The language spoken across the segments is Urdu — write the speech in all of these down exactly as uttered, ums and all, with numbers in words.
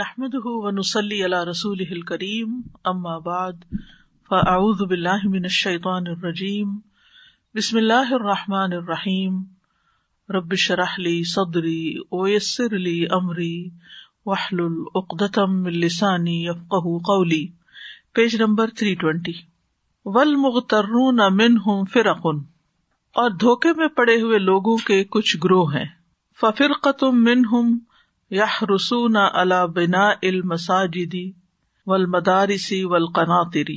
نحمده ونصلي على رسوله الكريم اما بعد فاعوذ بالله من الشيطان الرجيم بسم الله الرحمن الرحيم رب اشرح لي صدري ويسر لي امري واحلل عقدة من لساني يفقهوا قولي پیج نمبر تین سو بیس والمغترون منهم فرق اور دھوکے میں پڑے ہوئے لوگوں کے کچھ گروہ ہیں ففرقة منهم یحرسون علی بناء المساجد والمدارس والقناطر،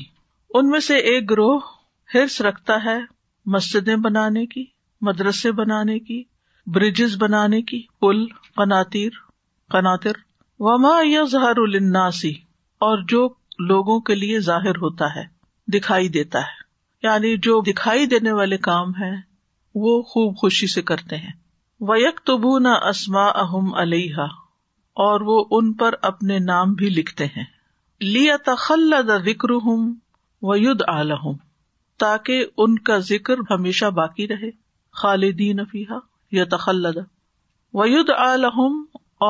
ان میں سے ایک گروہ حرص رکھتا ہے مسجدیں بنانے کی، مدرسے بنانے کی، بریجز بنانے کی، پل، قناطیر قناطر وما یظہر للناس اور جو لوگوں کے لیے ظاہر ہوتا ہے، دکھائی دیتا ہے، یعنی جو دکھائی دینے والے کام ہیں وہ خوب خوشی سے کرتے ہیں۔ وَيَكْتُبُونَ أَسْمَاءَهُمْ عَلَيْهَا اور وہ ان پر اپنے نام بھی لکھتے ہیں، لِيَتَخَلَّدَ ذِكْرُهُمْ وَيُدْعَى لَهُمْ تاکہ ان کا ذکر ہمیشہ باقی رہے، خالدین فیہا یتخلد وَيُدْعَى لَهُمْ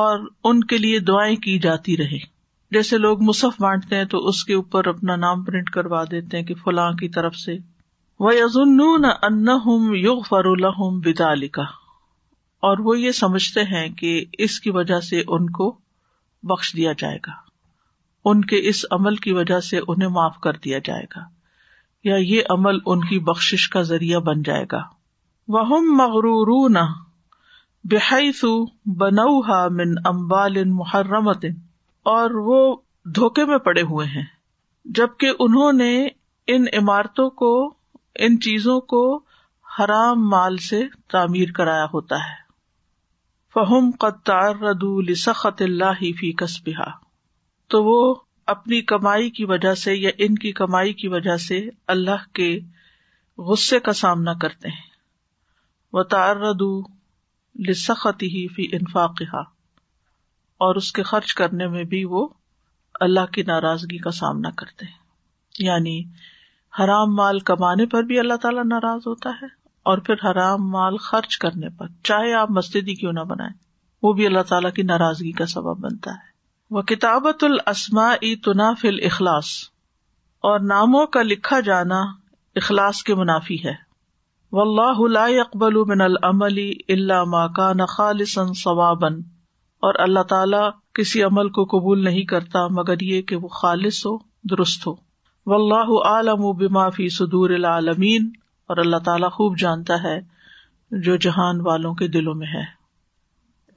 اور ان کے لیے دعائیں کی جاتی رہے، جیسے لوگ مصحف بانٹتے ہیں تو اس کے اوپر اپنا نام پرنٹ کروا دیتے ہیں کہ فلاں کی طرف سے۔ وَيَظُنُّونَ أَنَّهُمْ يُغْفَرُ لَهُمْ بِذَلِكَ اور وہ یہ سمجھتے ہیں کہ اس کی وجہ سے ان کو بخش دیا جائے گا، ان کے اس عمل کی وجہ سے انہیں معاف کر دیا جائے گا، یا یہ عمل ان کی بخشش کا ذریعہ بن جائے گا۔ وَهُمْ مَغْرُورُونَ بِحَيْثُ بَنَوْهَا مِنْ أَمْوَالٍ مُحَرَّمَةٍ اور وہ دھوکے میں پڑے ہوئے ہیں جبکہ انہوں نے ان عمارتوں کو، ان چیزوں کو حرام مال سے تعمیر کرایا ہوتا ہے۔ فہم قد تعرضوا لسخط اللہ فی کسبہا تو وہ اپنی کمائی کی وجہ سے یا ان کی کمائی کی وجہ سے اللہ کے غصے کا سامنا کرتے ہیں۔ وتعرضوا لسخطہ فی انفاقہا اور اس کے خرچ کرنے میں بھی وہ اللہ کی ناراضگی کا سامنا کرتے ہیں، یعنی حرام مال کمانے پر بھی اللہ تعالیٰ ناراض ہوتا ہے اور پھر حرام مال خرچ کرنے پر، چاہے آپ مسجد ہی کیوں نہ بنائیں، وہ بھی اللہ تعالیٰ کی ناراضگی کا سبب بنتا ہے۔ وَكِتَابَةُ الْأَسْمَاءِ تُنَافِي الْإِخْلَاصِ اور ناموں کا لکھا جانا اخلاص کے منافی ہے۔ وَاللَّهُ لَا يَقْبَلُ مِنَ الْعَمَلِ إِلَّا مَا كَانَ خَالِصًا صَوَابًا اور اللہ تعالیٰ کسی عمل کو قبول نہیں کرتا مگر یہ کہ وہ خالص ہو، درست ہو۔ وَاللَّهُ أَعْلَمُ بِمَا فِي صُدُورِ الْعَالَمِينَ اور اللہ تعالیٰ خوب جانتا ہے جو جہان والوں کے دلوں میں ہے،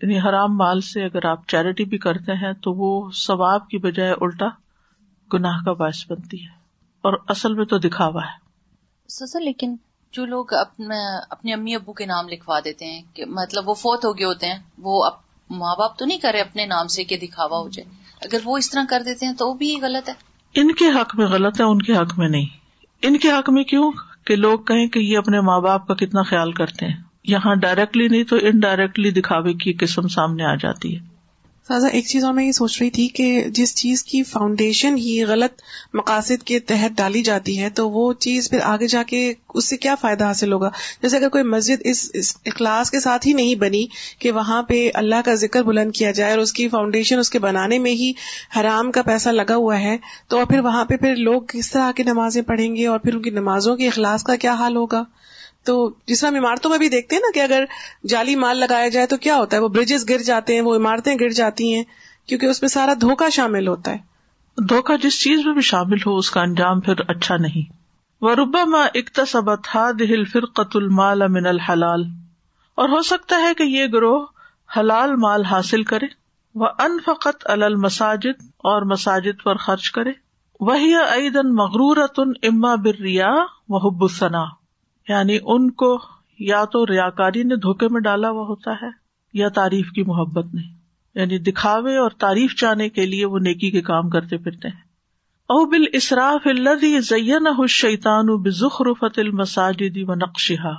یعنی حرام مال سے اگر آپ چیریٹی بھی کرتے ہیں تو وہ ثواب کی بجائے الٹا گناہ کا باعث بنتی ہے، اور اصل میں تو دکھاوا ہے۔ سر لیکن جو لوگ اپنے, اپنے امی ابو کے نام لکھوا دیتے ہیں کہ مطلب وہ فوت ہو گئے ہوتے ہیں، وہ اب ماں باپ تو نہیں کرے اپنے نام سے کہ دکھاوا ہو جائے، اگر وہ اس طرح کر دیتے ہیں تو وہ بھی غلط ہے، ان کے حق میں غلط ہے، ان کے حق میں نہیں۔ ان کے حق میں کیوں کہ لوگ کہیں کہ یہ اپنے ماں باپ کا کتنا خیال کرتے ہیں، یہاں ڈائریکٹلی نہیں تو انڈائریکٹلی دکھاوے کی قسم سامنے آ جاتی ہے۔ سازا ایک چیز اور میں یہ سوچ رہی تھی کہ جس چیز کی فاؤنڈیشن ہی غلط مقاصد کے تحت ڈالی جاتی ہے تو وہ چیز پھر آگے جا کے اس سے کیا فائدہ حاصل ہوگا، جیسے اگر کوئی مسجد اس, اس اخلاص کے ساتھ ہی نہیں بنی کہ وہاں پہ اللہ کا ذکر بلند کیا جائے اور اس کی فاؤنڈیشن اس کے بنانے میں ہی حرام کا پیسہ لگا ہوا ہے، تو پھر وہاں پہ پھر لوگ کس طرح کی نمازیں پڑھیں گے اور پھر ان کی نمازوں کے اخلاص کا کیا حال ہوگا۔ تو جس طرح ہم عمارتوں میں بھی دیکھتے ہیں نا کہ اگر جعلی مال لگایا جائے تو کیا ہوتا ہے، وہ بریجز گر جاتے ہیں، وہ عمارتیں گر جاتی ہیں، کیونکہ اس میں سارا دھوکہ شامل ہوتا ہے۔ دھوکہ جس چیز میں بھی شامل ہو اس کا انجام پھر اچھا نہیں۔ وَرُبَّمَا اِكْتَسَبَتْ هَٰذِهِ الْفِرْقَةُ الْمَالَ مِنَ الْحَلَالِ اور ہو سکتا ہے کہ یہ گروہ حلال مال حاصل کرے، وَأَنْفَقَتْ عَلَى الْمَسَاجِدِ اور مساجد پر خرچ کرے، وَهِيَ أَيْضًا مَغْرُورَةٌ إِمَّا بِالرِّيَاءِ وَحُبِّ الثَّنَاءِ یعنی ان کو یا تو ریاکاری نے دھوکے میں ڈالا ہوا ہوتا ہے یا تعریف کی محبت نے، یعنی دکھاوے اور تعریف چاہنے کے لیے وہ نیکی کے کام کرتے پھرتے ہیں۔ او بالاسراف الذی زینہ الشیطان بزخرفۃ المساجد ونقشھا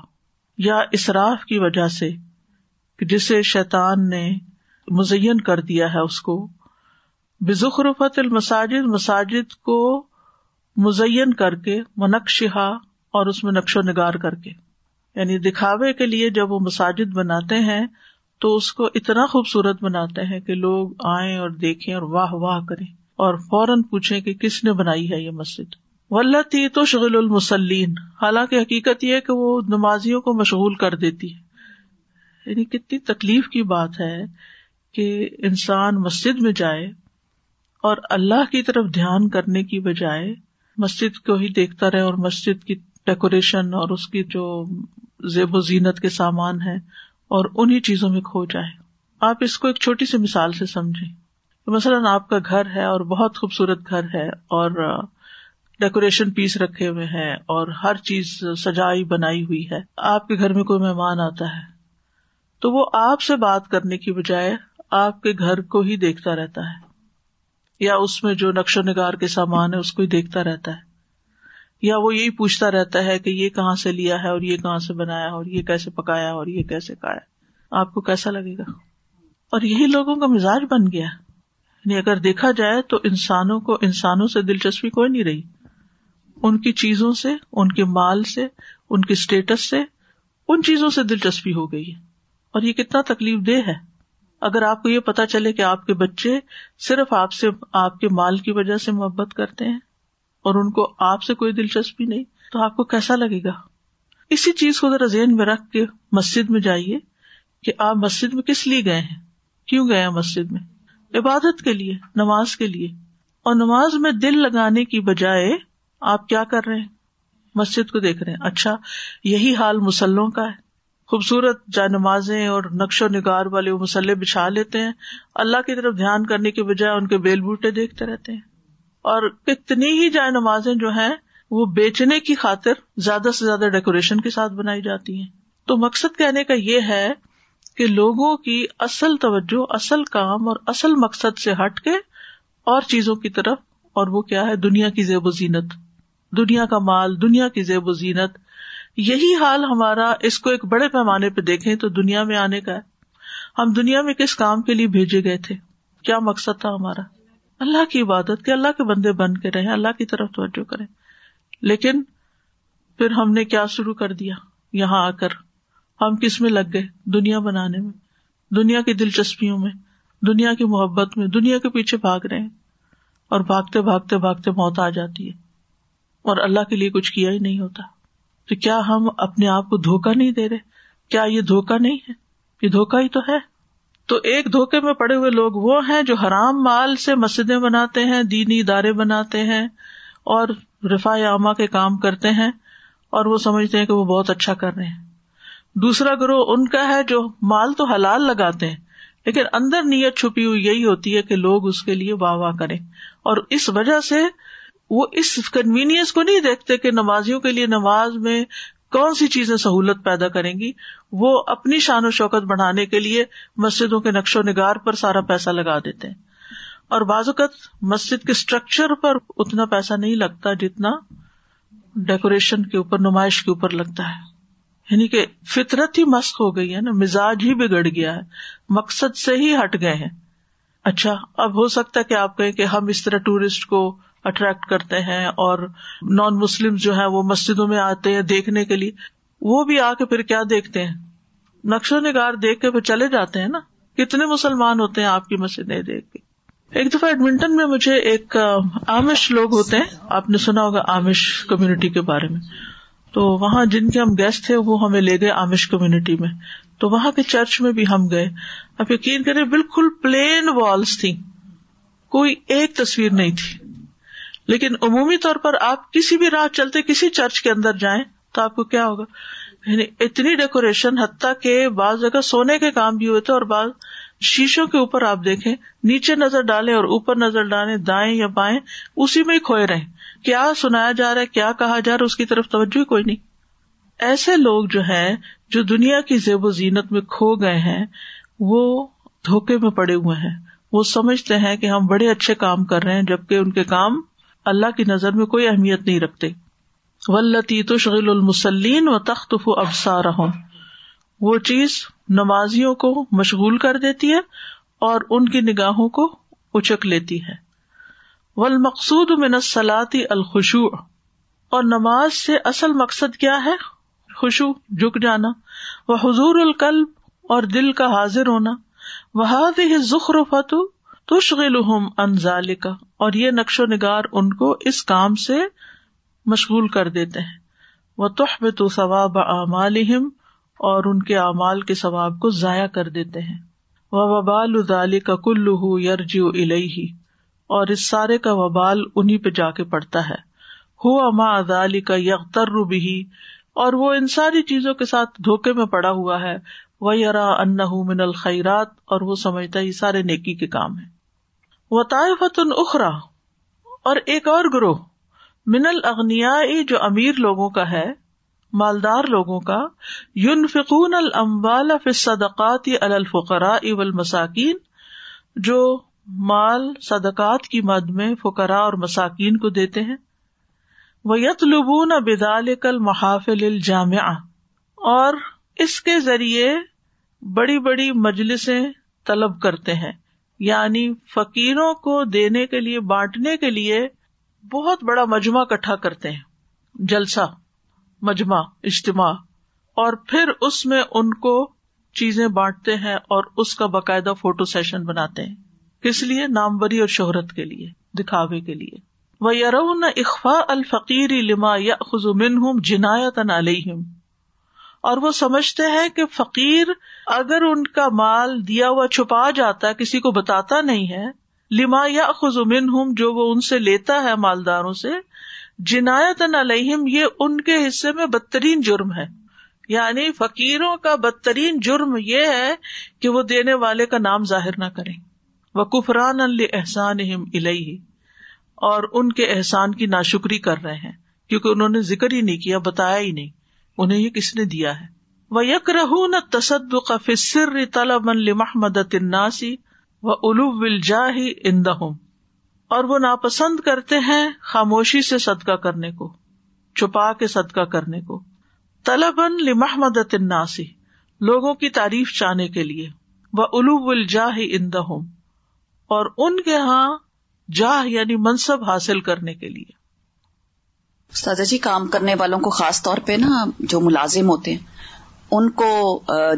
یا اسراف کی وجہ سے جسے شیطان نے مزین کر دیا ہے اس کو، بزخرفۃ المساجد مساجد کو مزین کر کے، ونقشھا اور اس میں نقش و نگار کر کے، یعنی دکھاوے کے لیے جب وہ مساجد بناتے ہیں تو اس کو اتنا خوبصورت بناتے ہیں کہ لوگ آئیں اور دیکھیں اور واہ واہ کریں اور فوراً پوچھیں کہ کس نے بنائی ہے یہ مسجد. واللتی تشغل المصلین، حالانکہ حقیقت یہ کہ وہ نمازیوں کو مشغول کر دیتی ہے. یعنی کتنی تکلیف کی بات ہے کہ انسان مسجد میں جائے اور اللہ کی طرف دھیان کرنے کی بجائے مسجد کو ہی دیکھتا رہے اور مسجد کی ڈیکوریشن اور اس کی جو زیب و زینت کے سامان ہیں اور انہی چیزوں میں کھو جائے. آپ اس کو ایک چھوٹی سی مثال سے سمجھیں. مثلاً آپ کا گھر ہے اور بہت خوبصورت گھر ہے اور ڈیکوریشن پیس رکھے ہوئے ہیں اور ہر چیز سجائی بنائی ہوئی ہے. آپ کے گھر میں کوئی مہمان آتا ہے تو وہ آپ سے بات کرنے کی بجائے آپ کے گھر کو ہی دیکھتا رہتا ہے یا اس میں جو نقش و نگار کے سامان ہے اس کو ہی دیکھتا رہتا ہے، یا وہ یہی پوچھتا رہتا ہے کہ یہ کہاں سے لیا ہے اور یہ کہاں سے بنایا اور یہ کیسے پکایا اور یہ کیسے کھایا. آپ کو کیسا لگے گا؟ اور یہی لوگوں کا مزاج بن گیا. یعنی اگر دیکھا جائے تو انسانوں کو انسانوں سے دلچسپی کوئی نہیں رہی، ان کی چیزوں سے، ان کے مال سے، ان کے اسٹیٹس سے، ان چیزوں سے دلچسپی ہو گئی ہے. اور یہ کتنا تکلیف دہ ہے. اگر آپ کو یہ پتا چلے کہ آپ کے بچے صرف آپ سے، آپ کے مال کی وجہ سے محبت کرتے ہیں اور ان کو آپ سے کوئی دلچسپی نہیں، تو آپ کو کیسا لگے گا؟ اسی چیز کو ذرا ذہن میں رکھ کے مسجد میں جائیے کہ آپ مسجد میں کس لیے گئے ہیں، کیوں گئے ہیں مسجد میں؟ عبادت کے لیے، نماز کے لیے. اور نماز میں دل لگانے کی بجائے آپ کیا کر رہے ہیں؟ مسجد کو دیکھ رہے ہیں. اچھا، یہی حال مسلوں کا ہے. خوبصورت جا نمازیں اور نقش و نگار والے وہ مسلے بچھا لیتے ہیں، اللہ کی طرف دھیان کرنے کے بجائے ان کے بیل بوٹے دیکھتے رہتے ہیں. اور کتنی ہی جائے نمازیں جو ہیں وہ بیچنے کی خاطر زیادہ سے زیادہ ڈیکوریشن کے ساتھ بنائی جاتی ہیں. تو مقصد کہنے کا یہ ہے کہ لوگوں کی اصل توجہ اصل کام اور اصل مقصد سے ہٹ کے اور چیزوں کی طرف، اور وہ کیا ہے؟ دنیا کی زیب و زینت، دنیا کا مال، دنیا کی زیب و زینت. یہی حال ہمارا، اس کو ایک بڑے پیمانے پہ دیکھیں تو دنیا میں آنے کا ہے. ہم دنیا میں کس کام کے لیے بھیجے گئے تھے؟ کیا مقصد تھا ہمارا؟ اللہ کی عبادت کے، اللہ کے بندے بن کے رہیں، اللہ کی طرف توجہ کریں. لیکن پھر ہم نے کیا شروع کر دیا؟ یہاں آ کر ہم کس میں لگ گئے؟ دنیا بنانے میں، دنیا کی دلچسپیوں میں، دنیا کی محبت میں، دنیا کے پیچھے بھاگ رہے ہیں. اور بھاگتے بھاگتے بھاگتے موت آ جاتی ہے اور اللہ کے لیے کچھ کیا ہی نہیں ہوتا. تو کیا ہم اپنے آپ کو دھوکہ نہیں دے رہے؟ کیا یہ دھوکہ نہیں ہے؟ یہ دھوکہ ہی تو ہے. تو ایک دھوکے میں پڑے ہوئے لوگ وہ ہیں جو حرام مال سے مسجدیں بناتے ہیں، دینی ادارے بناتے ہیں اور رفاع عامہ کے کام کرتے ہیں اور وہ سمجھتے ہیں کہ وہ بہت اچھا کر رہے ہیں. دوسرا گروہ ان کا ہے جو مال تو حلال لگاتے ہیں لیکن اندر نیت چھپی ہوئی یہی ہوتی ہے کہ لوگ اس کے لیے واہ واہ کریں، اور اس وجہ سے وہ اس کنوینئنس کو نہیں دیکھتے کہ نمازیوں کے لیے نماز میں کون سی چیزیں سہولت پیدا کریں گی. وہ اپنی شان و شوکت بڑھانے کے لیے مسجدوں کے نقش و نگار پر سارا پیسہ لگا دیتے ہیں، اور بعض اوقات مسجد کے اسٹرکچر پر اتنا پیسہ نہیں لگتا جتنا ڈیکوریشن کے اوپر، نمائش کے اوپر لگتا ہے. یعنی کہ فطرت ہی مسخ ہو گئی ہے نا، مزاج ہی بگڑ گیا ہے، مقصد سے ہی ہٹ گئے ہیں. اچھا، اب ہو سکتا ہے کہ آپ کہیں کہ ہم اس طرح ٹورسٹ کو اٹریکٹ کرتے ہیں اور نان مسلم جو ہیں وہ مسجدوں میں آتے ہیں دیکھنے کے لیے. وہ بھی آ کے پھر کیا دیکھتے ہیں؟ نقش و نگار دیکھ کے پھر چلے جاتے ہیں نا. کتنے مسلمان ہوتے ہیں آپ کی مسجدیں دیکھ کے. ایک دفعہ ایڈمنٹن میں مجھے ایک آمش لوگ ہوتے ہیں، آپ نے سنا ہوگا آمش کمیونٹی کے بارے میں، تو وہاں جن کے ہم گیسٹ تھے وہ ہمیں لے گئے آمش کمیونٹی میں. تو وہاں کے چرچ میں بھی ہم گئے. آپ یقین کریں بالکل پلین والز تھیں، کوئی ایک تصویر نہیں تھی. لیکن عمومی طور پر آپ کسی بھی راہ چلتے کسی چرچ کے اندر جائیں تو آپ کو کیا ہوگا؟ یعنی اتنی ڈیکوریشن، حتیٰ کہ بعض جگہ سونے کے کام بھی ہوئے تھے، اور بعض شیشوں کے اوپر آپ دیکھیں، نیچے نظر ڈالیں اور اوپر نظر ڈالیں، دائیں یا بائیں، اسی میں ہی کھوئے رہیں. کیا سنایا جا رہا ہے، کیا کہا جا رہا ہے، اس کی طرف توجہ کوئی نہیں. ایسے لوگ جو ہیں جو دنیا کی زیب و زینت میں کھو گئے ہیں وہ دھوکے میں پڑے ہوئے ہیں. وہ سمجھتے ہیں کہ ہم بڑے اچھے کام کر رہے ہیں جبکہ ان کے کام اللہ کی نظر میں کوئی اہمیت نہیں رکھتے. واللتی تشغل المصلین وتخطف ابصارهم، وہ چیز نمازیوں کو مشغول کر دیتی ہے اور ان کی نگاہوں کو اچک لیتی ہے. والمقصود من الصلاة الخشوع، اور نماز سے اصل مقصد کیا ہے؟ خشوع، جھک جانا. وحضور القلب، اور دل کا حاضر ہونا. وَهَذِهِ الزُّخْرُفَةُ تُشْغِلُهُمْ عَنْ ذَلِكَ، اور یہ نقش و نگار ان کو اس کام سے مشغول کر دیتے ہیں. وَتُحْبِطُ ثَوَابَ أَعْمَالِهِمْ، اور ان کے اعمال کے ثواب کو ضائع کر دیتے ہیں. وَوَبَالُ ذَلِكَ كُلُّهُ يَرْجِعُ إِلَيْهِ، اور اس سارے کا وبال انہی پہ جا کے پڑتا ہے. ہُوَ مَعَ ذَلِكَ يَغْتَرُّ بِهِ، اور وہ ان ساری چیزوں کے ساتھ دھوکے میں پڑا ہوا ہے. وَيَرَى أَنَّهُ مِنَ الْخَيْرَاتِ، اور وہ سمجھتا یہ سارے نیکی کے کام ہیں. وَطَائِفَةٌ أُخْرَى، اور ایک اور گروہ من الْأَغْنِيَاءِ، جو امیر لوگوں کا ہے، مالدار لوگوں کا. يُنْفِقُونَ الْأَمْوَالَ فِي الصَّدَقَاتِ عَلَى الْفُقَرَاءِ وَالْمَسَاكِينَ، جو مال صدقات کی مد میں فقراء اور مساکین کو دیتے ہیں. وَيَطْلُبُونَ بِذَلِكَ الْمَحَافِلِ الْجَامِعَةِ، اور اس کے ذریعے بڑی بڑی مجلسیں طلب کرتے ہیں، یعنی فقیروں کو دینے کے لیے، بانٹنے کے لیے بہت بڑا مجمع اکٹھا کرتے ہیں، جلسہ، مجمع، اجتماع، اور پھر اس میں ان کو چیزیں بانٹتے ہیں اور اس کا باقاعدہ فوٹو سیشن بناتے ہیں. کس لیے؟ ناموری اور شہرت کے لیے، دکھاوے کے لیے. وَيَرَوْنَ إِخْفَاءَ الْفَقِيرِ لِمَا يَأْخُذُ مِنْهُمْ جِنَايَةً عَلَيْهِمْ، اور وہ سمجھتے ہیں کہ فقیر اگر ان کا مال دیا ہوا چھپا جاتا ہے، کسی کو بتاتا نہیں ہے، لِمَا يَأْخُذُ مِنْهُمْ، جو وہ ان سے لیتا ہے مالداروں سے، جِنَايَةً عَلَيْهِمْ، یہ ان کے حصے میں بدترین جرم ہے. یعنی فقیروں کا بدترین جرم یہ ہے کہ وہ دینے والے کا نام ظاہر نہ کریں. وَكُفْرَانًا لِإِحْسَانِهِمْ إِلَيْهِ، اور ان کے احسان کی ناشکری کر رہے ہیں، کیونکہ انہوں نے ذکر ہی نہیں کیا، بتایا ہی نہیں انہیں یہ کس نے دیا ہے. وَيَكْرَهُونَ التَّصَدُّقَ فِي السِّرِّ طَلَبًا لِمَحْمَدَةِ النَّاسِ وَعُلُوِّ الْجَاهِ عِنْدَهُمْ، اور وہ ناپسند کرتے ہیں خاموشی سے صدقہ کرنے کو، چھپا کے صدقہ کرنے کو. طَلَبًا لِمَحْمَدَةِ النَّاسِ، لوگوں کی تعریف چاہنے کے لیے. وَعُلُوِّ الْجَاهِ عِنْدَهُمْ، اور ان کے ہاں جاہ یعنی منصب حاصل کرنے کے لیے. استاذہ جی، کام کرنے والوں کو خاص طور پہ نا، جو ملازم ہوتے ہیں ان کو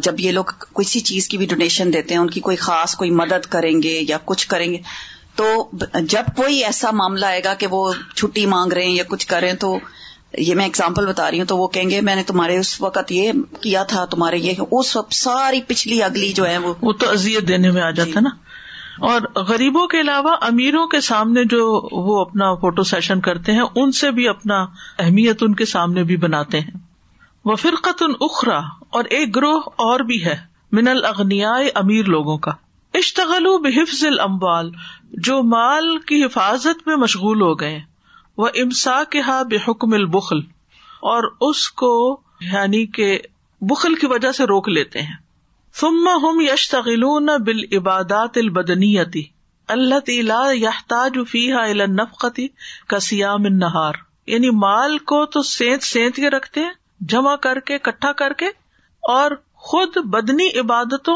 جب یہ لوگ کسی چیز کی بھی ڈونیشن دیتے ہیں، ان کی کوئی خاص کوئی مدد کریں گے یا کچھ کریں گے، تو جب کوئی ایسا معاملہ آئے گا کہ وہ چھٹی مانگ رہے ہیں یا کچھ کر رہے ہیں، تو یہ میں اگزامپل بتا رہی ہوں، تو وہ کہیں گے میں نے تمہارے اس وقت یہ کیا تھا، تمہارے یہ، اس وقت ساری پچھلی اگلی جو ہے وہ وہ تو اذیت دینے میں آ جاتا نا. اور غریبوں کے علاوہ امیروں کے سامنے جو وہ اپنا فوٹو سیشن کرتے ہیں، ان سے بھی اپنا اہمیت ان کے سامنے بھی بناتے ہیں. وَفِرْقَةٌ أُخْرَى، اور ایک گروہ اور بھی ہے من الاغنیاء، امیر لوگوں کا. اشتغلوا بحفظ الاموال، جو مال کی حفاظت میں مشغول ہو گئے. وَإِمْسَاكِهَا بِحُكْمِ الْبُخْلِ، اور اس کو یعنی کہ بخل کی وجہ سے روک لیتے ہیں. ثم هم يشتغلون بالعبادات البدنية التي لا يحتاج فيها الى النفقة كصيام النهار، یعنی مال کو تو سینت سینت کے رکھتے ہیں، جمع کر کے، اکٹھا کر کے، اور خود بدنی عبادتوں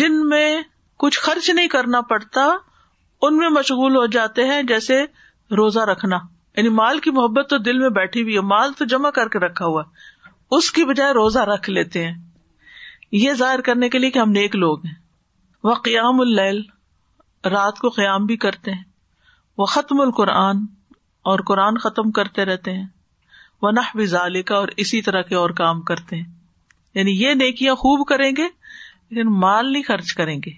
جن میں کچھ خرچ نہیں کرنا پڑتا ان میں مشغول ہو جاتے ہیں، جیسے روزہ رکھنا. یعنی مال کی محبت تو دل میں بیٹھی ہوئی ہے، مال تو جمع کر کے رکھا ہوا، اس کی بجائے روزہ رکھ لیتے ہیں، یہ ظاہر کرنے کے لیے کہ ہم نیک لوگ ہیں. وہ قیام اللیل، رات کو قیام بھی کرتے ہیں. وہ ختم القرآن، اور قرآن ختم کرتے رہتے ہیں. وہ نحو ذالک، اور اسی طرح کے اور کام کرتے ہیں. یعنی یہ نیکیاں خوب کریں گے لیکن مال نہیں خرچ کریں گے.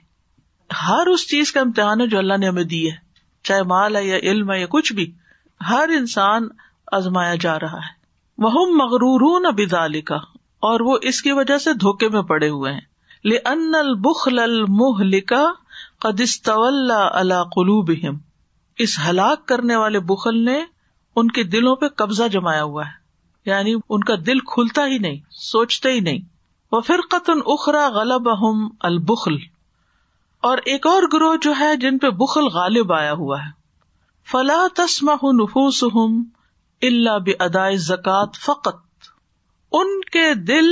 ہر اس چیز کا امتحان ہے جو اللہ نے ہمیں دی ہے، چاہے مال ہے یا علم ہے یا کچھ بھی، ہر انسان آزمایا جا رہا ہے. وہم مغرورون بذالک، اور وہ اس کی وجہ سے دھوکے میں پڑے ہوئے ہیں. لِأَنَّ الْبُخْلَ الْمُهْلِكَ قَدِ اسْتَوَلَّ عَلَىٰ قُلُوبِهِمْ، اس ہلاک کرنے والے بخل نے ان کے دلوں پہ قبضہ جمایا ہوا ہے، یعنی ان کا دل کھلتا ہی نہیں، سوچتے ہی نہیں. وَفِرْقَةٌ أُخْرَى غَلَبَهُمْ الْبُخْلُ، اور ایک اور گروہ جو ہے جن پہ بخل غالب آیا ہوا ہے. فَلَا تَسْمَحُ نُفُوسُهُمْ إِلَّا بِأَدَاءِ الزَّكَاةِ فَقَط، ان کے دل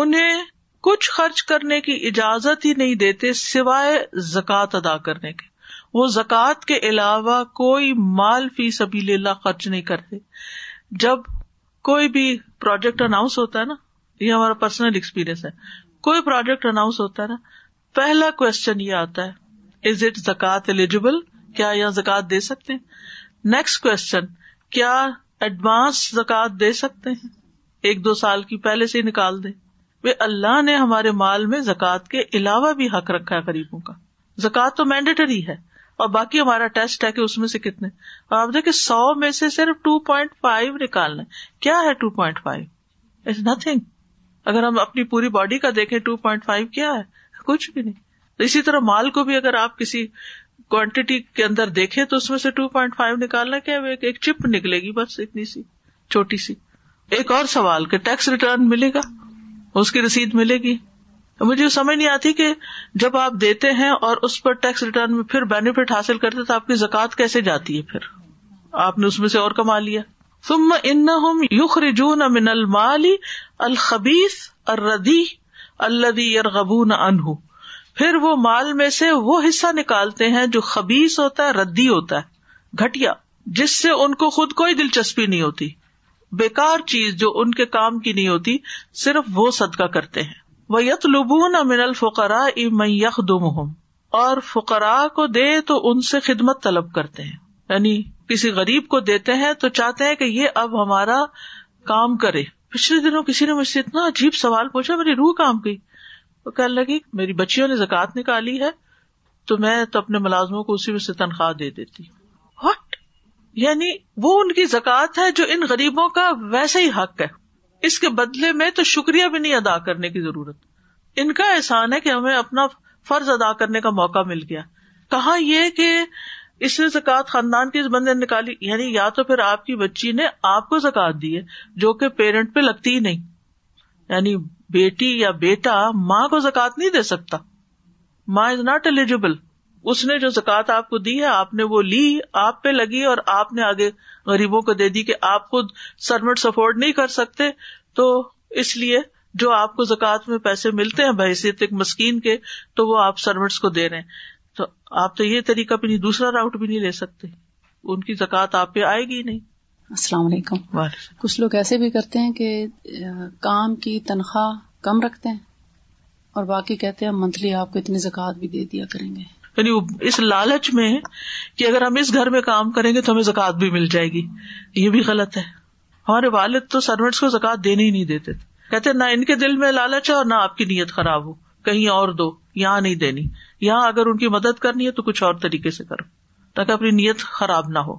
انہیں کچھ خرچ کرنے کی اجازت ہی نہیں دیتے سوائے زکوٰۃ ادا کرنے کے. وہ زکوٰۃ کے علاوہ کوئی مال فی سبیل اللہ خرچ نہیں کرتے. جب کوئی بھی پروجیکٹ اناؤنس ہوتا ہے نا، یہ ہمارا پرسنل ایکسپیرئنس ہے، کوئی پروجیکٹ اناؤنس ہوتا ہے نا, پہلا کوشچن یہ آتا ہے از اٹ زکوٰۃ ایلیجیبل, کیا یہ زکوٰۃ دے سکتے ہیں. نیکسٹ کوشچن, کیا ایڈوانس زکوٰۃ دے سکتے ہیں, ایک دو سال کی پہلے سے ہی نکال دیں. اللہ نے ہمارے مال میں زکوٰۃ کے علاوہ بھی حق رکھا ہے غریبوں کا. زکوٰۃ تو مینڈیٹری ہے اور باقی ہمارا ٹیسٹ ہے کہ اس میں سے کتنے, اور آپ دیکھیں سو میں سے صرف ٹو پوائنٹ فائیو نکالنا ہے. کیا ہے two point five, it's nothing. اگر ہم اپنی پوری باڈی کا دیکھیں ٹو پوائنٹ فائیو کیا ہے, کچھ بھی نہیں. اسی طرح مال کو بھی اگر آپ کسی کوانٹٹی کے اندر دیکھیں تو اس میں سے ٹو پوائنٹ فائیو نکالنا کیا ہے, ایک چپ نکلے گی بس, اتنی سی چھوٹی سی. ایک اور سوال کہ ٹیکس ریٹرن ملے گا, اس کی رسید ملے گی. مجھے سمجھ نہیں آتی کہ جب آپ دیتے ہیں اور اس پر ٹیکس ریٹرن میں پھر بینیفٹ حاصل کرتے تو آپ کی زکوٰۃ کیسے جاتی ہے, پھر آپ نے اس میں سے اور کما لیا. ثم انہم یخرجون من المال الخبیث الردی الذی یرغبون عنہ, پھر وہ مال میں سے وہ حصہ نکالتے ہیں جو خبیث ہوتا ہے, ردی ہوتا ہے, گھٹیا, جس سے ان کو خود کوئی دلچسپی نہیں ہوتی, بیکار چیز جو ان کے کام کی نہیں ہوتی, صرف وہ صدقہ کرتے ہیں. وَيَطْلُبُونَ مِنَ الْفُقَرَاءِ مَنْ يَخْدُمُهُمْ, اور فقراء کو دے تو ان سے خدمت طلب کرتے ہیں, یعنی کسی غریب کو دیتے ہیں تو چاہتے ہیں کہ یہ اب ہمارا کام کرے. پچھلے دنوں کسی نے مجھ سے اتنا عجیب سوال پوچھا, میری روح کام گئی. وہ کہنے لگی میری بچیوں نے زکوٰۃ نکالی ہے تو میں تو اپنے ملازموں کو اسی میں سے تنخواہ دے دیتی ہوں. یعنی وہ ان کی زکوٰۃ ہے جو ان غریبوں کا ویسے ہی حق ہے, اس کے بدلے میں تو شکریہ بھی نہیں ادا کرنے کی ضرورت. ان کا احسان ہے کہ ہمیں اپنا فرض ادا کرنے کا موقع مل گیا. کہا یہ کہ اس نے زکوٰۃ خاندان کے اس بندے نے نکالی, یعنی یا تو پھر آپ کی بچی نے آپ کو زکوٰۃ دی ہے جو کہ پیرنٹ پہ لگتی ہی نہیں, یعنی بیٹی یا بیٹا ماں کو زکوٰۃ نہیں دے سکتا, ماں از ناٹ ایلیجیبل. اس نے جو زکوٰۃ آپ کو دی ہے آپ نے وہ لی, آپ پہ لگی اور آپ نے آگے غریبوں کو دے دی کہ آپ خود سرمٹ سپورٹ نہیں کر سکتے, تو اس لیے جو آپ کو زکوٰۃ میں پیسے ملتے ہیں بحیثیت ایک مسکین کے, تو وہ آپ سرمٹس کو دے رہے ہیں. تو آپ تو یہ طریقہ بھی نہیں, دوسرا راؤٹ بھی نہیں لے سکتے, ان کی زکوٰۃ آپ پہ آئے گی نہیں. السلام علیکم. کچھ لوگ ایسے بھی کرتے ہیں کہ کام کی تنخواہ کم رکھتے ہیں اور باقی کہتے ہیں منتھلی آپ کو اتنی زکوٰۃ بھی دے دیا کریں گے, یعنی اس لالچ میں کہ اگر ہم اس گھر میں کام کریں گے تو ہمیں زکوٰۃ بھی مل جائے گی. یہ بھی غلط ہے. ہمارے والد تو سرونٹس کو زکوٰۃ دینے ہی نہیں دیتے تھے, کہتے نہ ان کے دل میں لالچ ہے اور نہ آپ کی نیت خراب ہو, کہیں اور دو, یہاں نہیں دینی. یہاں اگر ان کی مدد کرنی ہے تو کچھ اور طریقے سے کرو تاکہ اپنی نیت خراب نہ ہو.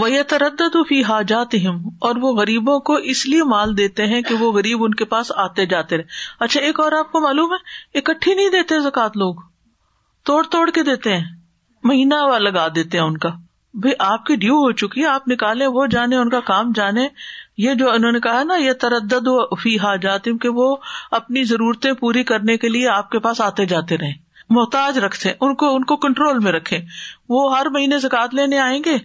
وَيَتَرَدَّدُ فِي حَاجَاتِهِمْ, اور وہ غریبوں کو اس لیے مال دیتے ہیں کہ وہ غریب ان کے پاس آتے جاتے رہے. اچھا ایک اور آپ کو معلوم ہے, اکٹھی نہیں دیتے زکوٰۃ, لوگ توڑ توڑ کے دیتے ہیں, مہینہ ہوا لگا دیتے ہیں ان کا. بھئی آپ کی ڈیو ہو چکی ہے, آپ نکالیں, وہ جانے ان کا کام جانے. یہ جو انہوں نے کہا نا یہ تردد فی حاجاتہم, کہ وہ اپنی ضرورتیں پوری کرنے کے لیے آپ کے پاس آتے جاتے رہیں, محتاج رکھتے ہیں ان کو, ان کو کنٹرول میں رکھیں. وہ ہر مہینے زکوٰۃ لینے آئیں گے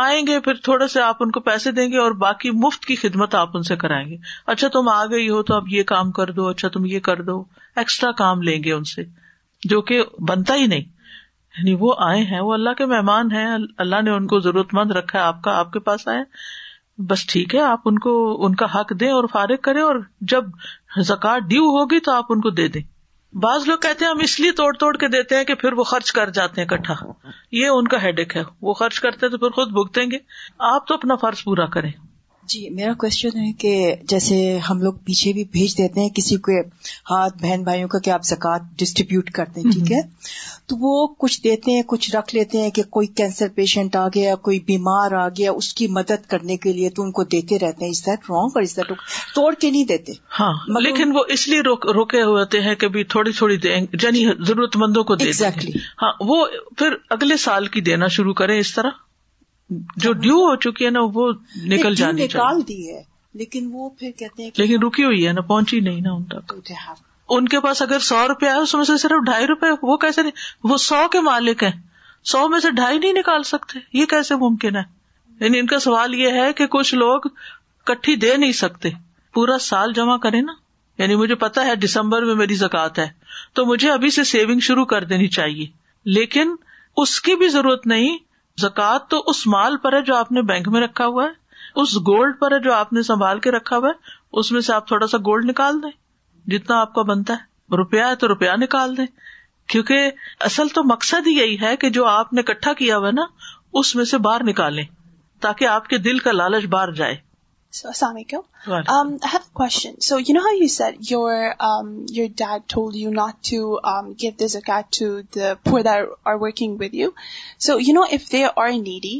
آئیں گے پھر تھوڑے سے آپ ان کو پیسے دیں گے اور باقی مفت کی خدمت آپ ان سے کرائیں گے. اچھا تم آ گئی ہو تو اب یہ کام کر دو, اچھا تم یہ کر دو, ایکسٹرا کام لیں گے ان سے جو کہ بنتا ہی نہیں. یعنی وہ آئے ہیں, وہ اللہ کے مہمان ہیں, اللہ نے ان کو ضرورت مند رکھا ہے آپ کا, آپ کے پاس آئے, بس ٹھیک ہے آپ ان کو ان کا حق دیں اور فارغ کریں, اور جب زکوٰۃ ڈیو ہوگی تو آپ ان کو دے دیں. بعض لوگ کہتے ہیں ہم اس لیے توڑ توڑ کے دیتے ہیں کہ پھر وہ خرچ کر جاتے ہیں اکٹھا, یہ ان کا ہیڈ ایک ہے, وہ خرچ کرتے ہیں تو پھر خود بھگتیں گے. آپ تو اپنا فرض پورا کریں. جی میرا کوشچن ہے کہ جیسے ہم لوگ پیچھے بھی بھیج دیتے ہیں کسی کے ہاتھ بہن بھائیوں کا کہ آپ زکوٰۃ ڈسٹریبیوٹ کرتے ہیں, ٹھیک ہے, تو وہ کچھ دیتے ہیں کچھ رکھ لیتے ہیں کہ کوئی کینسر پیشنٹ آ گیا کوئی بیمار آ گیا اس کی مدد کرنے کے لیے تو ان کو دیتے رہتے ہیں. از دیٹ رانگ اور از دیٹ توڑ کے نہیں دیتے؟ ہاں لیکن وہ اس لیے روکے ہوتے ہیں کہ بھی تھوڑی تھوڑی دیں, یعنی ضرورت مندوں کو دیتے ہیں. ہاں وہ پھر اگلے سال کی دینا شروع کریں اس طرح, جو ڈیو ہو چکی ہے نا وہ نکل جانی نکال دی ہے, لیکن وہ پھر کہتے ہیں لیکن رکی ہوئی ہے نا, پہنچی نہیں نا ان تک. ان کے پاس اگر سو روپے ہے اس میں سے صرف ڈھائی روپے, وہ کیسے نہیں, وہ سو کے مالک ہیں, سو میں سے ڈھائی نہیں نکال سکتے, یہ کیسے ممکن ہے؟ یعنی ان کا سوال یہ ہے کہ کچھ لوگ کٹھی دے نہیں سکتے, پورا سال جمع کریں نا. یعنی مجھے پتا ہے دسمبر میں میری زکوٰۃ ہے تو مجھے ابھی سے سیونگ شروع کر دینی چاہیے, لیکن اس کی بھی ضرورت نہیں. زکوٰۃ تو اس مال پر ہے جو آپ نے بینک میں رکھا ہوا ہے, اس گولڈ پر ہے جو آپ نے سنبھال کے رکھا ہوا ہے, اس میں سے آپ تھوڑا سا گولڈ نکال دیں جتنا آپ کا بنتا ہے. روپیہ ہے تو روپیہ نکال دیں, کیونکہ اصل تو مقصد ہی یہی ہے کہ جو آپ نے اکٹھا کیا ہوا نا اس میں سے باہر نکالیں تاکہ آپ کے دل کا لالچ باہر جائے. So, Assalamu alaikum. Um, I have a question. So, you know how you said your um, your dad told you not to um, give the zakat to the poor that are, are working with you. So, you know, if they are needy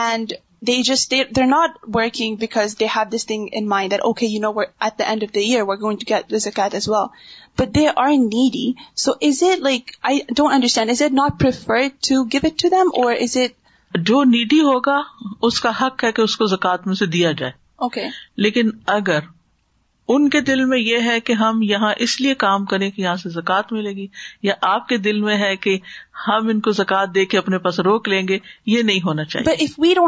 and they just, they, they're not working because they have this thing in mind that, okay, you know, we're at the end of the year, we're going to get the zakat as well. But they are needy. So is it like, I don't understand, is it not preferred to give it to them or is it? جو needy ہوگا اس کا حق ہے کہ اس کو زکات میں سے دیا جائے. Okay. لیکن اگر ان کے دل میں یہ ہے کہ ہم یہاں اس لیے کام کریں کہ یہاں سے زکات ملے گی, یا آپ کے دل میں ہے کہ ہم ان کو زکات دے کے اپنے پاس روک لیں گے, یہ نہیں ہونا چاہیے.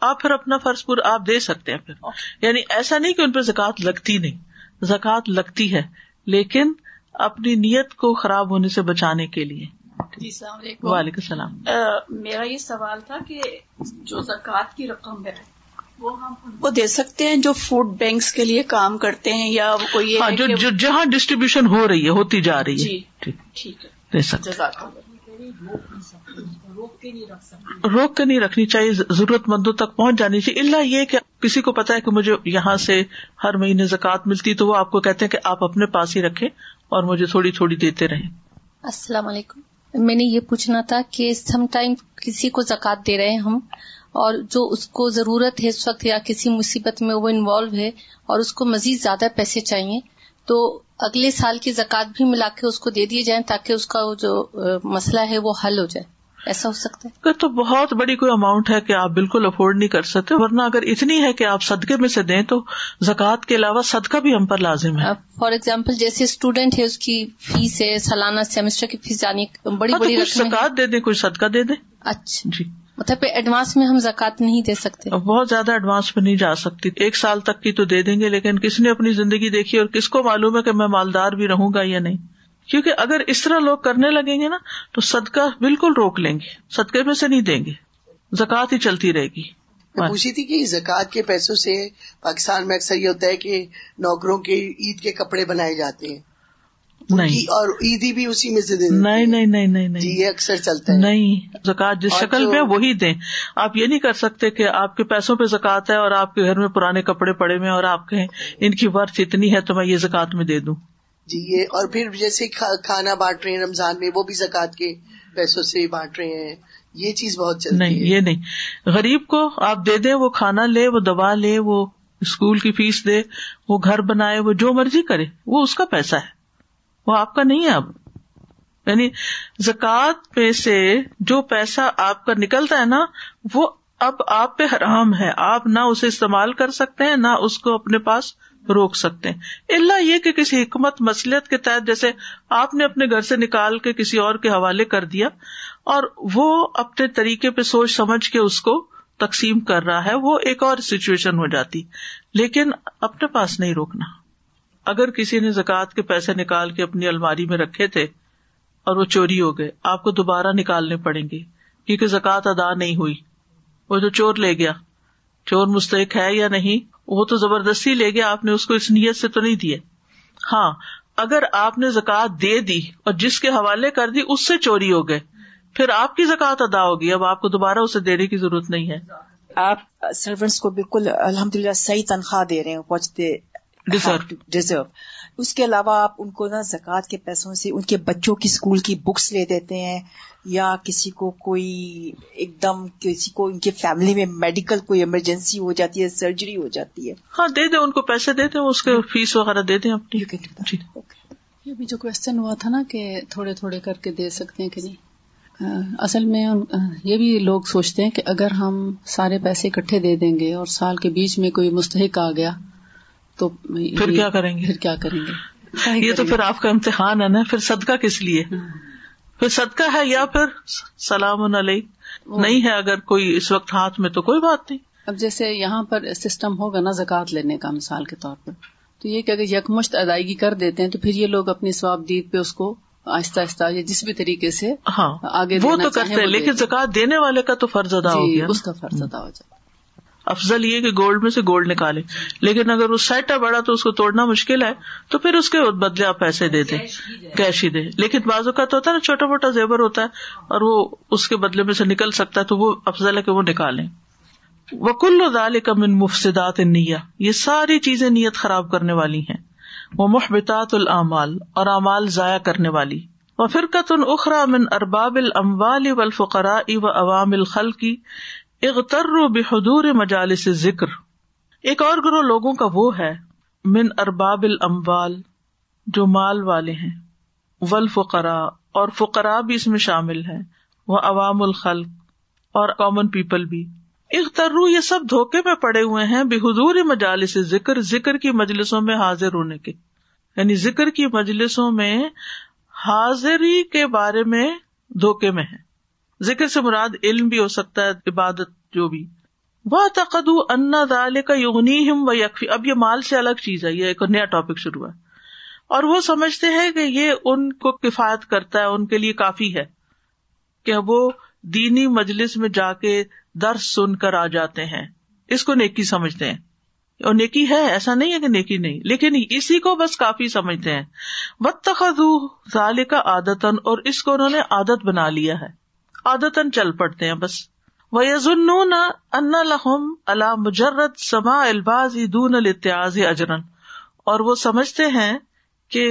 آپ پھر اپنا فرض پورا آپ دے سکتے ہیں. پھر یعنی ایسا نہیں کہ ان پہ زکات لگتی نہیں, زکات لگتی ہے, لیکن اپنی نیت کو خراب ہونے سے بچانے کے لیے. جی السلام علیکم. وعلیکم السلام. میرا یہ سوال تھا کہ جو زکوٰۃ کی رقم ہے وہ ہم ان کو دے سکتے ہیں جو فوڈ بینکس کے لیے کام کرتے ہیں, یا کوئی جو جہاں ڈسٹریبیوشن ہو رہی ہے, ہوتی جا رہی ہے, ٹھیک ہے, دے سکتے ہیں. روک کے نہیں رکھنی چاہیے, ضرورت مندوں تک پہنچ جانی چاہیے. الا یہ کہ کسی کو پتا ہے کہ مجھے یہاں سے ہر مہینے زکوٰۃ ملتی تو وہ آپ کو کہتے ہیں کہ آپ اپنے پاس ہی رکھیں اور مجھے تھوڑی تھوڑی دیتے رہیں. السلام علیکم. میں نے یہ پوچھنا تھا کہ سم ٹائم کسی کو زکوٰۃ دے رہے ہیں ہم, اور جو اس کو ضرورت ہے اس وقت یا کسی مصیبت میں وہ انوالو ہے اور اس کو مزید زیادہ پیسے چاہیے, تو اگلے سال کی زکوٰۃ بھی ملا کے اس کو دے دیے جائیں تاکہ اس کا جو مسئلہ ہے وہ حل ہو جائے, ایسا ہو سکتا ہے؟ تو بہت بڑی کوئی اماؤنٹ ہے کہ آپ بالکل افورڈ نہیں کر سکتے, ورنہ اگر اتنی ہے کہ آپ صدقے میں سے دیں تو زکوٰۃ کے علاوہ صدقہ بھی ہم پر لازم ہے. فار ایگزامپل جیسے اسٹوڈینٹ ہے, اس کی فیس ہے سالانہ سیمسٹر کی فیس جانی بڑی بڑی, زکوٰۃ دے دیں, کوئی صدقہ دے دیں. اچھا جی, مطلب ایڈوانس میں ہم زکوٰۃ نہیں دے سکتے, بہت زیادہ ایڈوانس میں نہیں جا سکتی, ایک سال تک کی تو دے دیں گے, لیکن کس نے اپنی زندگی دیکھی اور کس کو معلوم ہے کہ میں مالدار بھی رہوں گا یا نہیں. کیونکہ اگر اس طرح لوگ کرنے لگیں گے نا تو صدقہ بالکل روک لیں گے, صدقے میں سے نہیں دیں گے, زکوٰۃ ہی چلتی رہے گی. میں پوچھی تھی کہ زکوٰۃ کے پیسوں سے پاکستان میں اکثر یہ ہوتا ہے کہ نوکروں کے عید کے کپڑے بنائے جاتے ہیں, نہیں, اور عیدی بھی اسی میں سے دیں. نہیں نہیں نہیں نہیں, یہ اکثر چلتا ہے. نہیں, زکوٰۃ جس شکل میں وہی دیں. آپ یہ نہیں کر سکتے کہ آپ کے پیسوں پہ زکوٰۃ ہے اور آپ کے گھر میں پرانے کپڑے پڑے ہوئے اور آپ کہیں ان کی ورث اتنی ہے تو میں یہ زکوٰۃ میں دے دوں. جی, یہ اور پھر جیسے کھانا بانٹ رہے ہیں رمضان میں, وہ بھی زکوٰۃ کے پیسوں سے بانٹ رہے ہیں, یہ چیز بہت چلتی نہیں ہے. یہ نہیں, غریب کو آپ دے دیں, وہ کھانا لے, وہ دوا لے, وہ اسکول کی فیس دے, وہ گھر بنائے, وہ جو مرضی کرے, وہ اس کا پیسہ ہے, وہ آپ کا نہیں ہے. اب یعنی زکوٰۃ میں سے جو پیسہ آپ کا نکلتا ہے نا, وہ اب آپ پہ حرام ہے, آپ نہ اسے استعمال کر سکتے ہیں نہ اس کو اپنے پاس روک سکتے ہیں. الا یہ کہ کسی حکمت مصلحت کے تحت جیسے آپ نے اپنے گھر سے نکال کے کسی اور کے حوالے کر دیا اور وہ اپنے طریقے پہ سوچ سمجھ کے اس کو تقسیم کر رہا ہے, وہ ایک اور سچویشن ہو جاتی, لیکن اپنے پاس نہیں روکنا. اگر کسی نے زکوٰۃ کے پیسے نکال کے اپنی الماری میں رکھے تھے اور وہ چوری ہو گئے, آپ کو دوبارہ نکالنے پڑیں گے کیونکہ زکوٰۃ ادا نہیں ہوئی. وہ جو چور لے گیا, چور مستحق ہے یا نہیں, وہ تو زبردستی لے گیا, آپ نے اس کو اس نیت سے تو نہیں دیے. ہاں, اگر آپ نے زکوٰۃ دے دی اور جس کے حوالے کر دی اس سے چوری ہو گئے, پھر آپ کی زکوٰۃ ادا ہوگی, اب آپ کو دوبارہ اسے دینے کی ضرورت نہیں ہے. آپ سرونٹس کو بالکل الحمدللہ صحیح تنخواہ دے رہے ہیں, پہنچتے ڈیزرو. اس کے علاوہ آپ ان کو نا زکوٰۃ کے پیسوں سے ان کے بچوں کی اسکول کی بکس لے دیتے ہیں, یا کسی کو کوئی ایک دم کسی کو ان کے فیملی میں میڈیکل کوئی ایمرجنسی ہو جاتی ہے, سرجری ہو جاتی ہے, ہاں دے دیں ان کو, پیسے دے دیں, اس کے فیس وغیرہ دے دیں. یہ بھی جو کوشچن ہوا تھا نا کہ تھوڑے تھوڑے کر کے دے سکتے ہیں کہ نہیں, اصل میں یہ بھی لوگ سوچتے ہیں کہ اگر ہم سارے پیسے اکٹھے دے دیں گے اور سال کے بیچ میں کوئی مستحق آ گیا تو پھر کیا کریں گے, پھر کیا کریں گے, یہ تو پھر آپ کا امتحان ہے نا, پھر صدقہ کس لیے, پھر صدقہ ہے یا پھر سلام علیکم نہیں ہے. اگر کوئی اس وقت ہاتھ میں تو کوئی بات نہیں. اب جیسے یہاں پر سسٹم ہوگا نا زکوٰۃ لینے کا مثال کے طور پر, تو یہ کہ اگر یکمشت ادائیگی کر دیتے ہیں تو پھر یہ لوگ اپنی ثواب دید پہ اس کو آہستہ آہستہ یا جس بھی طریقے سے ہاں آگے وہ تو کرتے ہیں, لیکن زکوٰۃ دینے والے کا تو فرض ادا ہو گیا, اس کا فرض ادا ہو جائے. افضل یہ کہ گولڈ میں سے گولڈ نکالیں, لیکن اگر وہ سیٹ ہے بڑا تو اس کو توڑنا مشکل ہے, تو پھر اس کے بدلے آپ پیسے دے دیں, کیش ہی دیں. لیکن بعض اوقات ہوتا ہے نا چھوٹا موٹا زیور ہوتا ہے اور وہ اس کے بدلے میں سے نکل سکتا ہے, تو وہ افضل ہے کہ وہ نکالیں. وَكُلُّ ذَلِكَ مِن مُفْسِدَاتِ النِّيَّةِ, یہ ساری چیزیں نیت خراب کرنے والی ہیں. وَمُحْبِطَاتُ الْأَعْمَالِ, اور اعمال ضائع کرنے والی. وَفِرْقَةٌ أُخْرَى مِنْ أَرْبَابِ الْأَمْوَالِ وَالْفُقَرَاءِ وَعَوَامِ الْخَلْقِ اغتروا بِحُضُورِ مَجَالِسِ الذِّكْرِ, ایک اور گروہ لوگوں کا وہ ہے من ارباب الاموال, جو مال والے ہیں, والفقراء, اور فقراء بھی اس میں شامل ہیں, وعوام الخلق, اور کامن پیپل بھی. اغتروا, یہ سب دھوکے میں پڑے ہوئے ہیں, بحضور مجالس ذکر, ذکر کی مجلسوں میں حاضر ہونے کے, یعنی ذکر کی مجلسوں میں حاضری کے بارے میں دھوکے میں ہیں. ذکر سے مراد علم بھی ہو سکتا ہے, عبادت, جو بھی. وَاعْتَقَدُوا أَنَّ ذَلِكَ يُغْنِيهِمْ وَيَكْفِي, اب یہ مال سے الگ چیز ہے, یہ ایک نیا ٹاپک شروع ہے, اور وہ سمجھتے ہیں کہ یہ ان کو کفایت کرتا ہے, ان کے لیے کافی ہے کہ وہ دینی مجلس میں جا کے درس سن کر آ جاتے ہیں, اس کو نیکی سمجھتے ہیں. اور نیکی ہے, ایسا نہیں ہے کہ نیکی نہیں, لیکن اسی کو بس کافی سمجھتے ہیں. وَاتَّخَذُوا ذَلِكَ عَادَةً, اور اس کو انہوں نے عادت بنا لیا ہے, عادتاً چل پڑتے ہیں بس. وَيَظُنُّونَ أَنَّ لَهُمْ عَلَى مُجَرَّدِ سَمَاعِ الْبَعْضِ دُونَ الِاتِّعَاظِ أَجْرًا, اور وہ سمجھتے ہیں کہ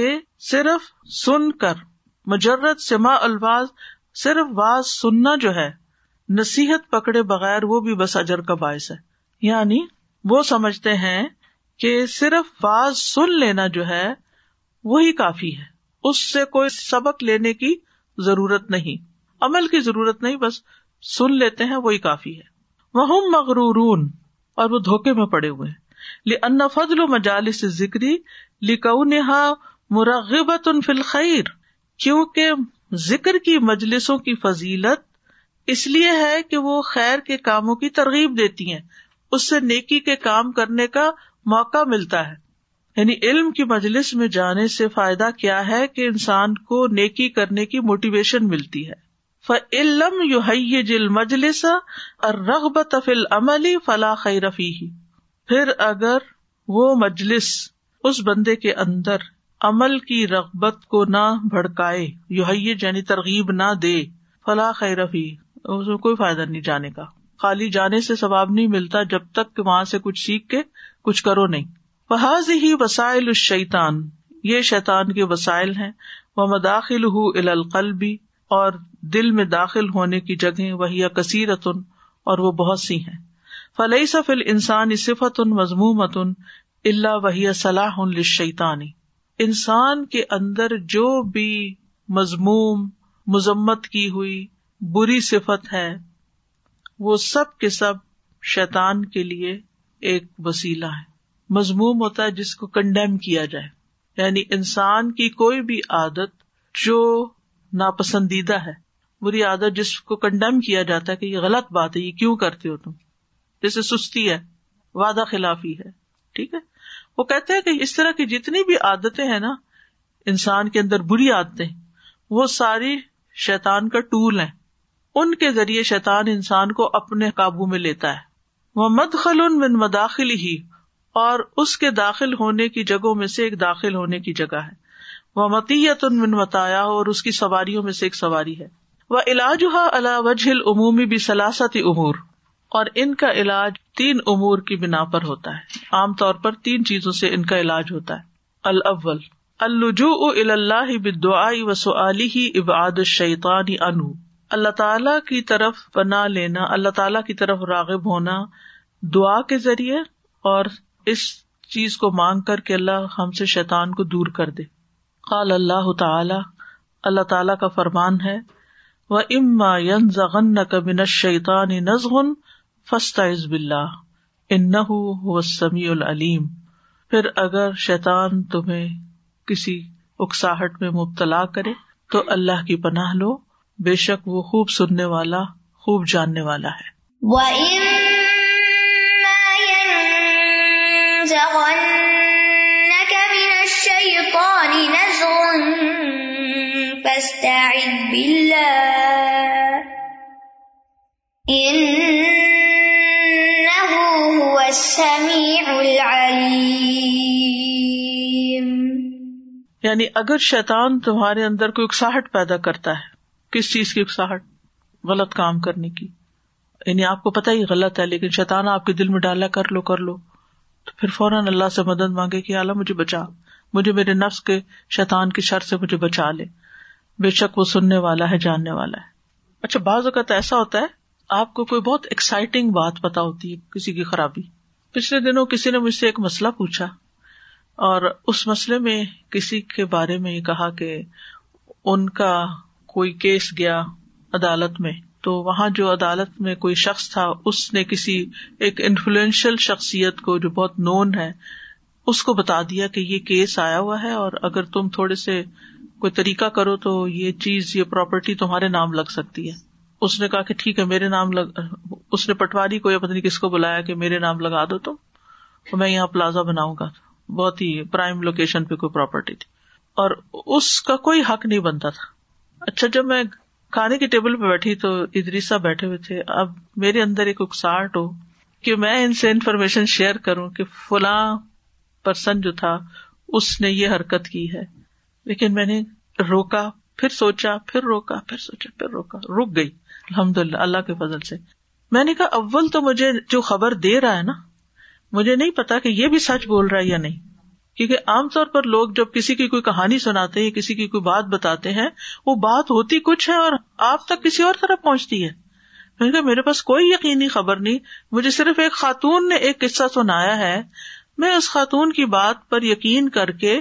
صرف سن کر, مجرد سماع البعض, صرف بعض سننا جو ہے, نصیحت پکڑے بغیر, وہ بھی بس اجر کا باعث ہے. یعنی وہ سمجھتے ہیں کہ صرف بعض سن لینا جو ہے وہی کافی ہے, اس سے کوئی سبق لینے کی ضرورت نہیں, عمل کی ضرورت نہیں, بس سن لیتے ہیں وہی کافی ہے. وَهُمْ مَغْرُورُونَ, اور وہ دھوکے میں پڑے ہوئے ہیں. لِأَنَّ فَضْلُ مَجَالِسِ الذِّكْرِ لِكَوْنِهَا مُرَغِّبَةٌ فِي الْخَيْرِ, کیونکہ ذکر کی مجلسوں کی فضیلت اس لیے ہے کہ وہ خیر کے کاموں کی ترغیب دیتی ہیں, اس سے نیکی کے کام کرنے کا موقع ملتا ہے. یعنی علم کی مجلس میں جانے سے فائدہ کیا ہے کہ انسان کو نیکی کرنے کی موٹیویشن ملتی ہے. فَإِن لَّمْ يُهَيِّجِ الْمَجْلِسَ الرَّغْبَةَ فِي الْعَمَلِ فَلَا خَيْرَ فِيهِ, پھر اگر وہ مجلس اس بندے کے اندر عمل کی رغبت کو نہ بھڑکائے, یحیج یعنی ترغیب نہ دے, فَلَا خَيْرَ فِيهِ, اس میں کوئی فائدہ نہیں جانے کا, خالی جانے سے ثواب نہیں ملتا جب تک کہ وہاں سے کچھ سیکھ کے کچھ کرو نہیں. فَهَذِهِ وَسَائِلُ الشَّيْطَانِ, یہ شیطان کے وسائل ہیں. وَمَدَاخِلُهُ إِلَى الْقَلْبِ, اور دل میں داخل ہونے کی جگہیں, وہی کثیرتن, اور وہ بہت سی ہیں. فلیس فی الانسان صفۃ مذمومۃ الا وہی صلاح للشیطان, انسان کے اندر جو بھی مذموم, مذمت کی ہوئی بری صفت ہے, وہ سب کے سب شیطان کے لیے ایک وسیلہ ہے. مذموم ہوتا ہے جس کو کنڈیم کیا جائے, یعنی انسان کی کوئی بھی عادت جو ناپسندیدہ ہے, بری عادت جس کو کنڈیم کیا جاتا ہے کہ یہ غلط بات ہے, یہ کیوں کرتے ہو تم, جیسے سستی ہے, وعدہ خلافی ہے, ٹھیک ہے. وہ کہتے ہیں کہ اس طرح کی جتنی بھی عادتیں ہیں نا انسان کے اندر, بری عادتیں, وہ ساری شیطان کا ٹول ہیں, ان کے ذریعے شیطان انسان کو اپنے قابو میں لیتا ہے. ومدخل من مداخله, اور اس کے داخل ہونے کی جگہوں میں سے ایک داخل ہونے کی جگہ ہے. ومطیۃ من مطایا, اور اس کی سواریوں میں سے ایک سواری ہے. وعلاجها علی وجه العموم بثلاثة امور, اور ان کا علاج تین امور کی بنا پر ہوتا ہے, عام طور پر تین چیزوں سے ان کا علاج ہوتا ہے. الاول اللجوء الی اللہ بالدعاء وسؤالہ ابعاد الشیطان عنہ, اللہ تعالی کی طرف پناہ لینا, اللہ تعالی کی طرف راغب ہونا دعا کے ذریعے, اور اس چیز کو مانگ کر کہ اللہ ہم سے شیطان کو دور کر دے. قال اللہ تعالی, اللہ تعالی کا فرمان ہے, وَإِمَّا يَنزَغَنَّكَ مِنَ الشَّيْطَانِ نَزْغٌ فَاسْتَعِذْ بِاللَّهِ إِنَّهُ هُوَ السَّمِيعُ الْعَلِيمُ, پھر اگر شیطان تمہیں کسی اکساہٹ میں مبتلا کرے تو اللہ کی پناہ لو, بے شک وہ خوب سننے والا, خوب جاننے والا ہے. وَإِمَّا يَنزَغَنَّكَ مِنَ الشَّيْطَانِ نَزْغٌ فاستعذ بالله إنه یعنی اگر شیطان تمہارے اندر کوئی اکساہٹ پیدا کرتا ہے، کس چیز کی اکساہٹ؟ غلط کام کرنے کی، یعنی آپ کو پتہ ہی غلط ہے لیکن شیطان آپ کے دل میں ڈالا کر لو کر لو، تو پھر فوراً اللہ سے مدد مانگے کہ اللہ مجھے بچا، مجھے میرے نفس کے شیطان کی شر سے مجھے بچا لے، بے شک وہ سننے والا ہے، جاننے والا ہے. اچھا، بعض اوقات ایسا ہوتا ہے آپ کو کوئی بہت ایکسائٹنگ بات پتا ہوتی ہے، کسی کی خرابی. پچھلے دنوں کسی نے مجھ سے ایک مسئلہ پوچھا اور اس مسئلے میں کسی کے بارے میں یہ کہا کہ ان کا کوئی کیس گیا عدالت میں، تو وہاں جو عدالت میں کوئی شخص تھا اس نے کسی ایک انفلوئنشل شخصیت کو جو بہت نون ہے اس کو بتا دیا کہ یہ کیس آیا ہوا ہے اور اگر تم تھوڑے سے کوئی طریقہ کرو تو یہ چیز، یہ پراپرٹی تمہارے نام لگ سکتی ہے. اس نے کہا کہ ٹھیک ہے میرے نام لگ، اس نے پٹواری کو یا پتہ نہیں کس کو بلایا کہ میرے نام لگا دو تم تو میں یہاں پلازا بناؤں گا. بہت ہی پرائم لوکیشن پہ کوئی پراپرٹی تھی اور اس کا کوئی حق نہیں بنتا تھا. اچھا، جب میں کھانے کی ٹیبل پہ بیٹھی تو ادریس صاحب بیٹھے ہوئے تھے. اب میرے اندر ایک اکساہٹ ہو کہ میں ان سے انفارمیشن شیئر کروں کہ فلاں پرسن جو تھا اس نے یہ حرکت کی ہے، لیکن میں نے روکا، پھر سوچا، پھر روکا، پھر سوچا، پھر روکا، رک گئی الحمدللہ اللہ کے فضل سے. میں نے کہا اول تو مجھے جو خبر دے رہا ہے نا، مجھے نہیں پتا کہ یہ بھی سچ بول رہا ہے یا نہیں، کیونکہ عام طور پر لوگ جب کسی کی کوئی کہانی سناتے ہیں، کسی کی کوئی بات بتاتے ہیں، وہ بات ہوتی کچھ ہے اور آپ تک کسی اور طرف پہنچتی ہے. میں نے کہا میرے پاس کوئی یقینی خبر نہیں، مجھے صرف ایک خاتون نے ایک قصہ سنایا ہے، میں اس خاتون کی بات پر یقین کر کے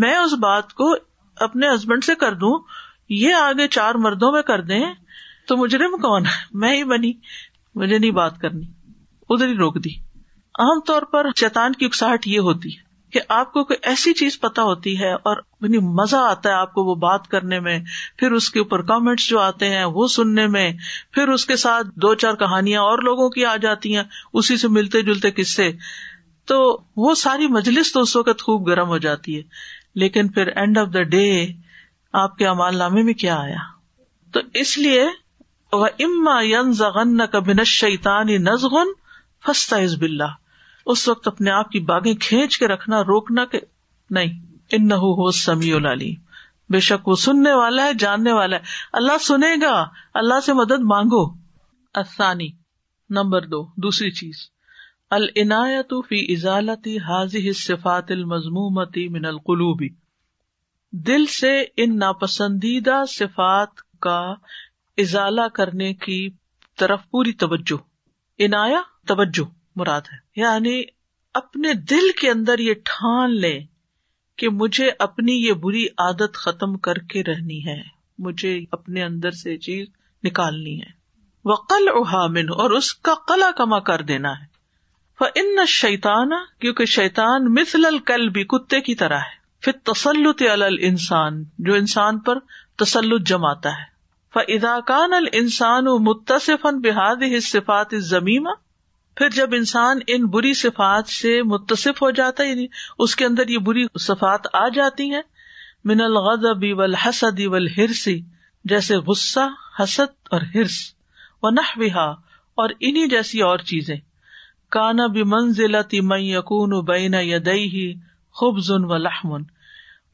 میں اس بات کو اپنے ہسبینڈ سے کر دوں، یہ آگے چار مردوں میں کر دیں تو مجرم کون ہے؟ میں ہی بنی، مجھے نہیں بات کرنی، ادھر ہی روک دی. عام طور پر شیطان کی اکساہٹ یہ ہوتی ہے کہ آپ کو کوئی ایسی چیز پتا ہوتی ہے اور مزہ آتا ہے آپ کو وہ بات کرنے میں، پھر اس کے اوپر کامنٹس جو آتے ہیں وہ سننے میں، پھر اس کے ساتھ دو چار کہانیاں اور لوگوں کی آ جاتی ہیں، اسی سے ملتے جلتے قصے، تو وہ ساری مجلس تو اس وقت خوب گرم ہو جاتی ہے، لیکن پھر اینڈ آف دا ڈے آپ کے اعمال نامے میں کیا آیا. تو اس لیے وَإِمَّا يَنزَغَنَّكَ مِنَ الشَّيْطَانِ نَزْغٌ فَاسْتَعِذْ بِاللَّهِ، اس وقت اپنے آپ کی باغیں کھینچ کے رکھنا، روکنا کہ نہیں. إِنَّهُ هُوَ السَّمِيعُ الْعَلِيمُ، بے شک وہ سننے والا ہے، جاننے والا ہے. اللہ سنے گا، اللہ سے مدد مانگو. الثانی، نمبر دو، دوسری چیز، العنایۃ فی ازالۃ ہذہ الصفات المذمومۃ من القلوب، دل سے ان ناپسندیدہ صفات کا ازالہ کرنے کی طرف پوری توجہ. عنایہ توجہ مراد ہے، یعنی اپنے دل کے اندر یہ ٹھان لیں کہ مجھے اپنی یہ بری عادت ختم کر کے رہنی ہے، مجھے اپنے اندر سے چیز نکالنی ہے. وقلعها منہ، اور اس کا قلع کما کر دینا ہے. فَإِنَّ الشَّيْطَانَ، کیونکہ شیطان مثل الکلب، کتے کی طرح ہے، فی التسلط علی الانسان، جو انسان پر تسلط جماتا ہے. فَإِذَا كَانَ الْإِنسَانُ مُتَّصِفًا بِهَذِهِ الصِّفَاتِ الذَّمِيمَةِ، پھر جب انسان ان بری صفات سے متصف ہو جاتا ہے، یعنی اس کے اندر یہ بری صفات آ جاتی ہیں، من الغضب والحسد والحرص، جیسے غصہ، حسد اور حرص، وَنَحْوِهَا، اور انہی جیسی اور چیزیں. کانا بمنزلۃ من یکون بین یدیہ خبز و لحم،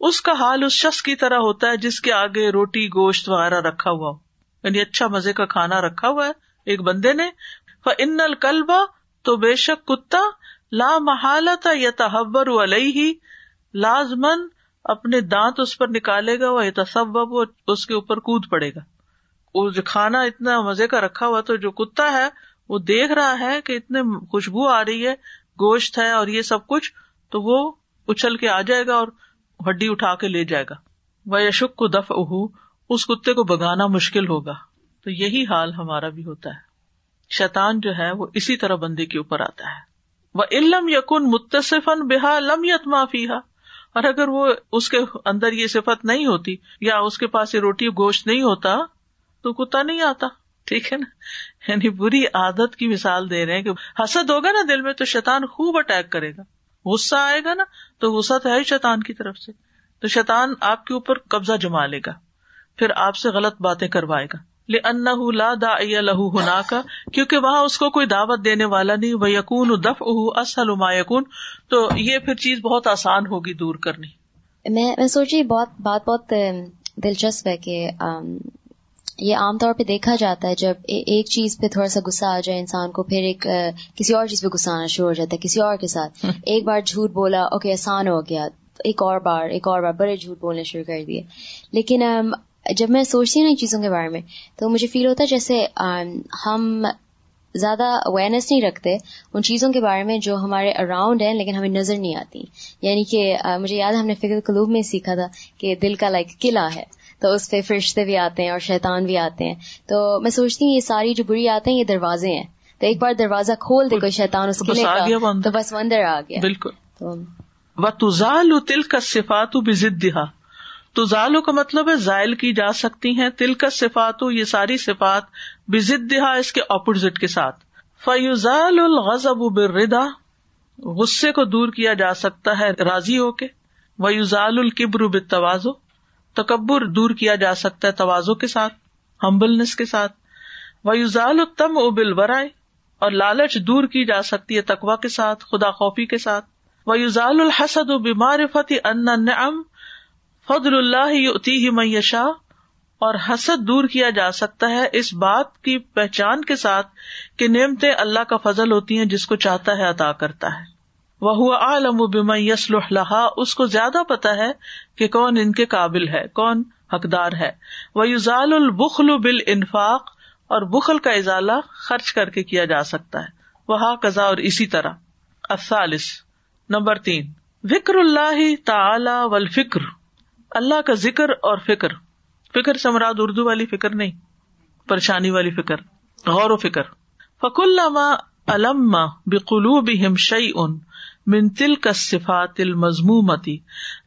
اس کا حال اس شخص کی طرح ہوتا ہے جس کے آگے روٹی، گوشت وغیرہ رکھا ہوا ہو، یعنی اچھا مزے کا کھانا رکھا ہوا ہے ایک بندے نے. فإن الکلب، تو بے شک کتا، لا محالۃ یتحور علیہ، لازمن اپنے دانت اس پر نکالے گا، وہ یتسبب، اس کے اوپر کود پڑے گا. وہ کھانا اتنا مزے کا رکھا ہوا تو جو کتا ہے وہ دیکھ رہا ہے کہ اتنے خوشبو آ رہی ہے، گوشت ہے اور یہ سب کچھ، تو وہ اچھل کے آ جائے گا اور ہڈی اٹھا کے لے جائے گا. وَيَشُكُّ دَفْعُهُ، اس کتے کو بھگانا مشکل ہوگا. تو یہی حال ہمارا بھی ہوتا ہے، شیطان جو ہے وہ اسی طرح بندے کے اوپر آتا ہے. وَإِن لَّمْ يَكُن مُتَّصِفًا بِهَا لَمْ يَطْمَعْ فِيهَا، اور اگر وہ اس کے اندر یہ صفت نہیں ہوتی یا اس کے پاس یہ روٹی گوشت نہیں ہوتا تو کتا نہیں آتا. ٹھیک ہے نا، یعنی بری عادت کی مثال دے رہے ہیں کہ حسد ہوگا نا دل میں تو شیطان خوب اٹیک کرے گا، غصہ آئے گا نا تو غصہ تو ہے شیطان کی طرف سے، تو شیطان آپ کے اوپر قبضہ جما لے گا، پھر آپ سے غلط باتیں کروائے گا. لِأَنَّهُ لَا دَاعِيَ لَهُ هُنَاكَ، کیونکہ وہاں اس کو کوئی دعوت دینے والا نہیں. وَيَكُونُ دَفْعُهُ أَسْهَلُ مَا يَكُونُ، تو یہ پھر چیز بہت آسان ہوگی دور کرنی. میں میں سوچی بہت بات بہت دلچسپ ہے کہ یہ عام طور پہ دیکھا جاتا ہے جب ایک چیز پہ تھوڑا سا غصہ آ جائے انسان کو پھر ایک کسی اور چیز پہ غصہ آنا شروع ہو جاتا ہے کسی اور کے ساتھ. ایک بار جھوٹ بولا اوکے آسان ہو گیا, ایک اور بار ایک اور بار بڑے جھوٹ بولنے شروع کر دیے. لیکن جب میں سوچتی ہوں ان چیزوں کے بارے میں تو مجھے فیل ہوتا ہے جیسے ہم زیادہ اویئرنیس نہیں رکھتے ان چیزوں کے بارے میں جو ہمارے اراؤنڈ ہیں لیکن ہمیں نظر نہیں آتی. یعنی کہ مجھے یاد ہے ہم نے فکر قلوب میں سیکھا تھا کہ دل کا لائک قلعہ ہے تو اس پہ فرشتے بھی آتے ہیں اور شیطان بھی آتے ہیں. تو میں سوچتی ہوں یہ ساری جو بری آتے ہیں یہ دروازے ہیں, تو ایک بار دروازہ کھول دے کوئی شیطان اس قلعے کا تو بس اندر آ گیا. بالکل. وَتُزَالُ تِلْكَ الصِّفَاتُ بِضِدِّهَا, تزالو کا مطلب ہے زائل کی جا سکتی ہیں, تلک صفات یہ ساری صفات, بضدھا اس کے اپوزٹ کے ساتھ. فیزال الغضب بالرضا غصے کو دور کیا جا سکتا ہے راضی ہو کے, ویزال الکبر بالتواضع تکبر دور کیا جا سکتا ہے تواضع کے ساتھ, ہمبلنس کے ساتھ, ویزال الطمع بالورع اور لالچ دور کی جا سکتی ہے تقوی کے ساتھ, خدا خوفی کے ساتھ, ویزال الحسد بمعرفۃ ان النعم فضل اللہ یؤتیہ من یشاء اور حسد دور کیا جا سکتا ہے اس بات کی پہچان کے ساتھ کہ نعمتیں اللہ کا فضل ہوتی ہیں, جس کو چاہتا ہے عطا کرتا ہے. وہو اعلم بمن یصلح لہا اس کو زیادہ پتا ہے کہ کون ان کے قابل ہے, کون حقدار ہے. ویزال البخل بالانفاق اور بخل کا ازالہ خرچ کر کے کیا جا سکتا ہے. وہکذا اور اسی طرح. الثالث نمبر تین, ذکر اللہ تعالی والفکر, اللہ کا ذکر اور فکر. فکر سے مراد اردو والی فکر نہیں, پریشانی والی فکر, غور و فکر. فَكُلَّمَا أَلَمَّ بِقُلُوبِهِمْ شَيْءٌ مِّن تِلْكَ الصِّفَاتِ الْمَذْمُومَةِ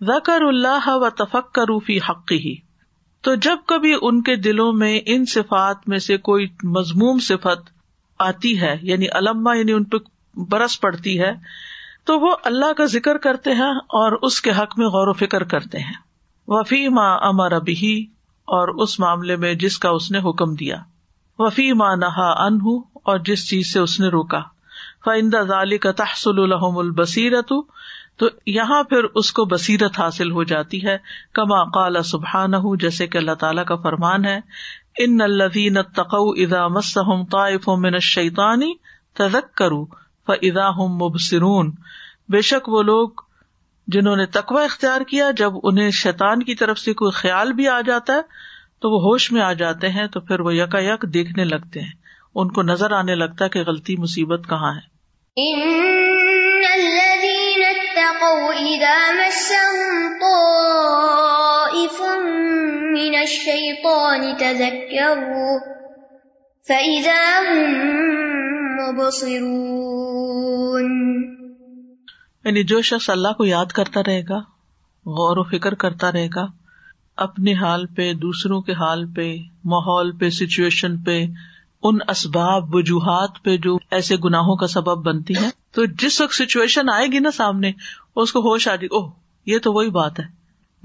ذَكَرُوا اللَّهَ وَتَفَكَّرُوا فِي حَقِّهِ, تو جب کبھی ان کے دلوں میں ان صفات میں سے کوئی مذموم صفت آتی ہے, یعنی علما یعنی ان پہ برس پڑتی ہے, تو وہ اللہ کا ذکر کرتے ہیں اور اس کے حق میں غور و فکر کرتے ہیں. وفی ما امر به اور اس معاملے میں جس کا اس نے حکم دیا, وفی ما نہا عنہ اور جس چیز سے اس نے روکا. فعند ذلک تحصل لهم البصیرۃ تو یہاں پھر اس کو بصیرت حاصل ہو جاتی ہے. کما قال سبحانہ جیسے کہ اللہ تعالیٰ کا فرمان ہے, ان الذین اتقوا اذا مسهم طائف من الشیطان تذکروا فاذا هم مبصرون, بے شک وہ لوگ جنہوں نے تقوی اختیار کیا جب انہیں شیطان کی طرف سے کوئی خیال بھی آ جاتا ہے تو وہ ہوش میں آ جاتے ہیں, تو پھر وہ یکا یک دیکھنے لگتے ہیں, ان کو نظر آنے لگتا ہے کہ غلطی مصیبت کہاں ہے. ان الذین اتقوا اذا مسهم طائف من الشیطان تذکروا فاذا هم مبصرون, یعنی جو شخص اللہ کو یاد کرتا رہے گا, غور و فکر کرتا رہے گا اپنے حال پہ, دوسروں کے حال پہ, ماحول پہ, سچویشن پہ, ان اسباب وجوہات پہ جو ایسے گناہوں کا سبب بنتی ہیں, تو جس وقت سچویشن آئے گی نا سامنے اس کو ہوش آ جائے گی, اوہ یہ تو وہی بات ہے.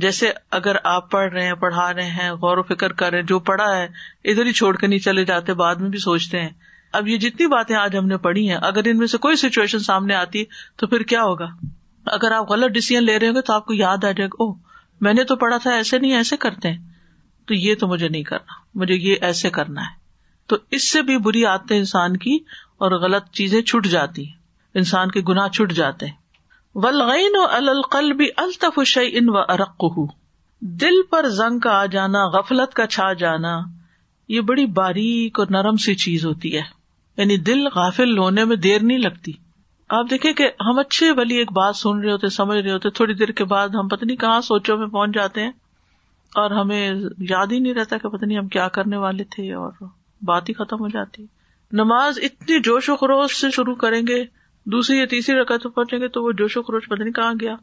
جیسے اگر آپ پڑھ رہے ہیں, پڑھا رہے ہیں, غور و فکر کر رہے ہیں, جو پڑھا ہے ادھر ہی چھوڑ کے نہیں چلے جاتے, بعد میں بھی سوچتے ہیں. اب یہ جتنی باتیں آج ہم نے پڑھی ہیں اگر ان میں سے کوئی سچویشن سامنے آتی تو پھر کیا ہوگا؟ اگر آپ غلط ڈیسیژن لے رہے ہوں گے تو آپ کو یاد آ جائے گا, اوہ میں نے تو پڑھا تھا ایسے نہیں ایسے کرتے ہیں, تو یہ تو مجھے نہیں کرنا, مجھے یہ ایسے کرنا ہے. تو اس سے بھی بری عادتیں انسان کی اور غلط چیزیں چھٹ جاتی ہیں, انسان کے گناہ چھٹ جاتے ہیں. والغین علی القلب الطف شیء وارقہ, دل پر زنگ کا آ جانا, غفلت کا چھا جانا, یہ بڑی باریک اور نرم سی چیز ہوتی ہے, یعنی دل غافل ہونے میں دیر نہیں لگتی. آپ دیکھیں کہ ہم اچھے ولی ایک بات سن رہے ہوتے, سمجھ رہے ہوتے, تھوڑی دیر کے بعد ہم پتہ نہیں کہاں سوچوں میں پہنچ جاتے ہیں اور ہمیں یاد ہی نہیں رہتا کہ پتہ نہیں ہم کیا کرنے والے تھے, اور بات ہی ختم ہو جاتی. نماز اتنی جوش و خروش سے شروع کریں گے, دوسری یا تیسری رکعت میں پہنچیں گے تو وہ جوش و خروش پتہ نہیں کہاں گیا,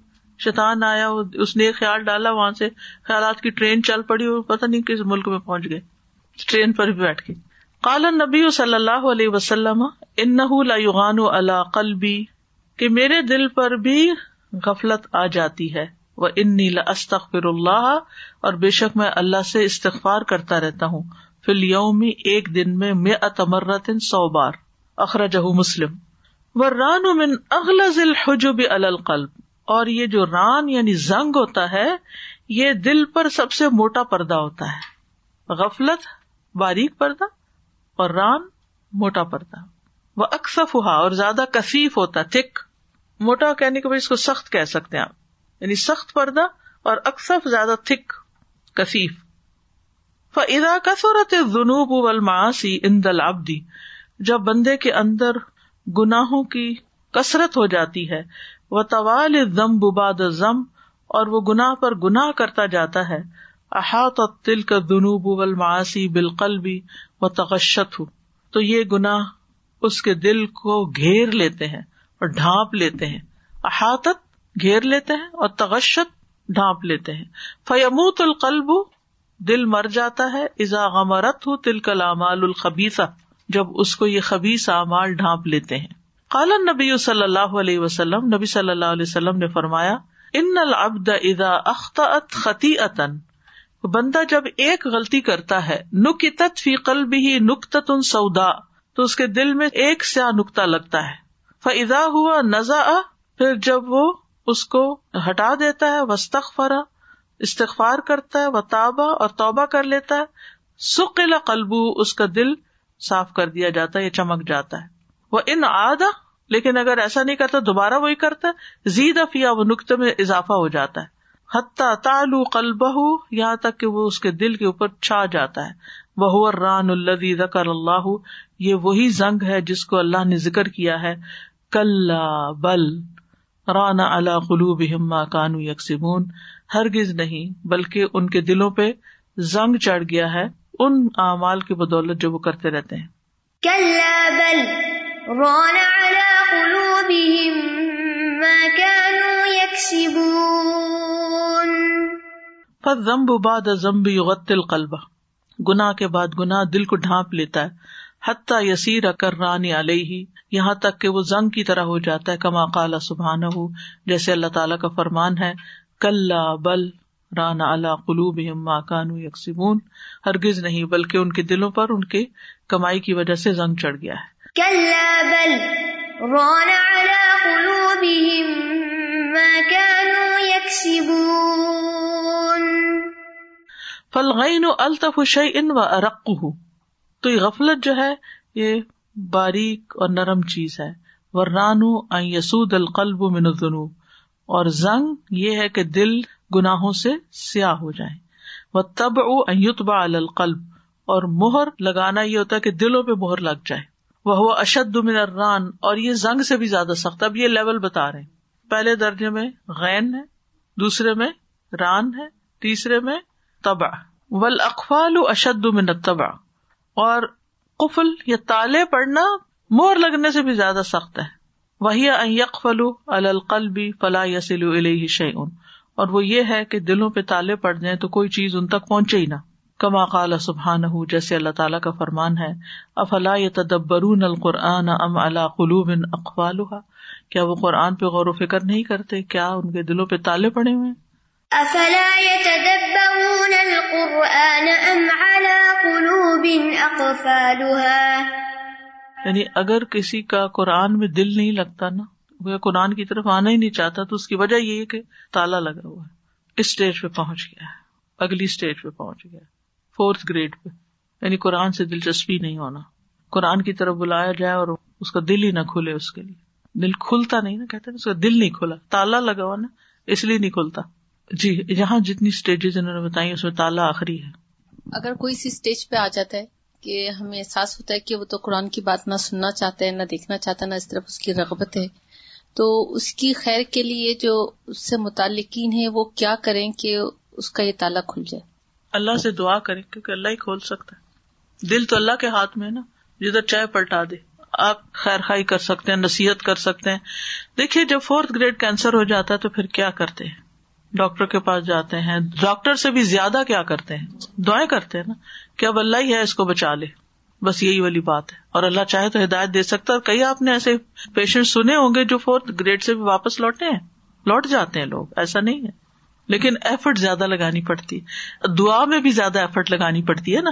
شیطان آیا, اس نے خیال ڈالا, وہاں سے خیالات کی ٹرین چل پڑی اور پتہ نہیں کس ملک میں پہنچ گئے, ٹرین پر بھی بیٹھ کے. قال النبی صلی اللہ علیہ وسلم انہ لا یغان علی قلبی, کہ میرے دل پر بھی غفلت آ جاتی ہے. وانی لاستغفر اللہ, اور بے شک میں اللہ سے استغفار کرتا رہتا ہوں. فی الیوم ایک دن میں مئۃ مرۃ سو بار. اخرجہ مسلم. والران من اغلظ الحجب علی القلب, اور یہ جو ران یعنی زنگ ہوتا ہے یہ دل پر سب سے موٹا پردہ ہوتا ہے. غفلت باریک پردہ اور ران موٹا پردہ. وَأَكْثَفُهَا اور زیادہ کثیف ہوتا, تھک. موٹا کہنے کے بعد اس کو سخت کہہ سکتے ہیں آپ, یعنی سخت پردہ اور اکثف زیادہ تھک کثیف. فَإِذَا كَثُرَتِ الذُّنُوبُ وَالْمَعَاصِي عِنْدَ الْعَبْدِ جب بندے کے اندر گناہوں کی کثرت ہو جاتی ہے, وَطَوَالِ الذَّنْبُ بَعْدَ الذَّنْبِ اور وہ گناہ پر گناہ کرتا جاتا ہے, احاطت تلک الذنوب والمعاصی بالقلب وتغشته تو یہ گناہ اس کے دل کو گھیر لیتے ہیں اور ڈھانپ لیتے ہیں. احاطت گھیر لیتے ہیں اور تغشت ڈھانپ لیتے ہیں. فیموت القلب دل مر جاتا ہے, اذا غمرته تلک الاعمال الخبیثہ جب اس کو یہ خبیث اعمال ڈھانپ لیتے ہیں. قال النبی صلی اللہ علیہ وسلم نبی صلی اللہ علیہ وسلم نے فرمایا, ان العبد اذا اخطأت خطیئة بندہ جب ایک غلطی کرتا ہے, نکتت فی قلبہ نکتۃ سوداء تو اس کے دل میں ایک سیاہ نکتہ لگتا ہے, فاذا ہوا نزع پھر جب وہ اس کو ہٹا دیتا ہے, واستغفر استغفار کرتا ہے, وتاب اور توبہ کر لیتا ہے, سقل قلبہ اس کا دل صاف کر دیا جاتا ہے, یہ چمک جاتا ہے. وان عاد لیکن اگر ایسا نہیں کرتا دوبارہ وہی کرتا زیدہ فیا وہ نقطے میں اضافہ ہو جاتا ہے, حتی تعلو قلبہ یہاں تک کہ وہ اس کے دل کے اوپر چھا جاتا ہے. وہو الران الذی ذکر اللہ یہ وہی زنگ ہے جس کو اللہ نے ذکر کیا ہے. کلا بل ران علی قلوبہم ما کانوا یکسبون ہرگز نہیں بلکہ ان کے دلوں پہ زنگ چڑھ گیا ہے ان اعمال کی بدولت جو وہ کرتے رہتے ہیں. کلا بل ران علی قلوبہم ما كانوا يكسبون فالذنب بعد الذنب يغطي القلب گناہ کے بعد گناہ دل کو ڈھانپ لیتا ہے, حتى يصير كالران عليه یہاں تک کہ وہ زنگ کی طرح ہو جاتا ہے. كما قال سبحانه جیسے اللہ تعالیٰ کا فرمان ہے, كلا بل ران على قلوبهم ما كانوا يكسبون ہرگز نہیں بلکہ ان کے دلوں پر ان کے کمائی کی وجہ سے زنگ چڑھ گیا ہے. كلا بل ران على قلوبهم ما كانوا يكسبون فالغين ألطف شيء وأرقه تو یہ غفلت جو ہے یہ باریک اور نرم چیز ہے. والران أن يسود القلب من الذنوب اور زنگ یہ ہے کہ دل گناہوں سے سیاہ ہو جائے. والطبع أن يطبع على القلب اور مہر لگانا یہ ہوتا ہے کہ دلوں پہ مہر لگ جائے. وہ اشد من الران اور یہ زنگ سے بھی زیادہ سخت. اب یہ لیول بتا رہے ہیں, پہلے درجے میں غین ہے, دوسرے میں ران ہے, تیسرے میں طبع. والاقفال اشد من الطبع اور قفل یا تالے پڑنا مہر لگنے سے بھی زیادہ سخت ہے. وہی ان یقفل علی القلب فلا یصل الیہ شیء اور وہ یہ ہے کہ دلوں پہ تالے پڑ جائیں تو کوئی چیز ان تک پہنچے ہی نہ. کما قال سبحانہ جیسے اللہ تعالیٰ کا فرمان ہے, افلا یتدبرون القرآن ام علی قلوب اقفالها کیا وہ قرآن پہ غور و فکر نہیں کرتے, کیا ان کے دلوں پہ تالے پڑے ہوئے. افلا یتدبرون القرآن ام علی قلوب اقفالها یعنی اگر کسی کا قرآن میں دل نہیں لگتا نا, وہ قرآن کی طرف آنا ہی نہیں چاہتا تو اس کی وجہ یہ ہے کہ تالا لگا ہوا ہے, اس سٹیج پہ پہنچ گیا ہے, اگلی سٹیج پہ پہنچ گیا ہے فورتھ گریڈ پہ, یعنی قرآن سے دلچسپی نہیں ہونا, قرآن کی طرف بلایا جائے اور اس کا دل ہی نہ کھلے. اس کے لیے دل کھلتا نہیں نا, کہتے ہیں اس کا دل نہیں کھلا, تالا لگا ہوا نا اس لیے نہیں کھلتا. جی یہاں جتنی سٹیجز انہوں نے بتائی اس میں تالا آخری ہے. اگر کوئی سی سٹیج پہ آ جاتا ہے کہ ہمیں احساس ہوتا ہے کہ وہ تو قرآن کی بات نہ سننا چاہتا ہے, نہ دیکھنا چاہتا ہے, نہ اس طرف اس کی رغبت ہے, تو اس کی خیر کے لیے جو اس سے متعلقین ہیں وہ کیا کریں کہ اس کا یہ تالا کھل جائے؟ اللہ سے دعا کریں کیونکہ اللہ ہی کھول سکتا ہے. دل تو اللہ کے ہاتھ میں ہے نا, جدھر چاہے پلٹا دے. آپ خیر خائی کر سکتے ہیں, نصیحت کر سکتے ہیں. دیکھیے جب فورتھ گریڈ کینسر ہو جاتا ہے تو پھر کیا کرتے ہیں, ڈاکٹر کے پاس جاتے ہیں, ڈاکٹر سے بھی زیادہ کیا کرتے ہیں, دعائیں کرتے ہیں نا کہ اب اللہ ہی ہے اس کو بچا لے, بس یہی والی بات ہے. اور اللہ چاہے تو ہدایت دے سکتا ہے. اور کئی آپ نے ایسے پیشنٹ سنے ہوں گے جو فورتھ گریڈ سے بھی واپس لوٹے ہیں, لوٹ جاتے ہیں لوگ, ایسا نہیں ہے, لیکن ایفرٹ زیادہ لگانی پڑتی ہے, دعا میں بھی زیادہ ایفرٹ لگانی پڑتی ہے نا.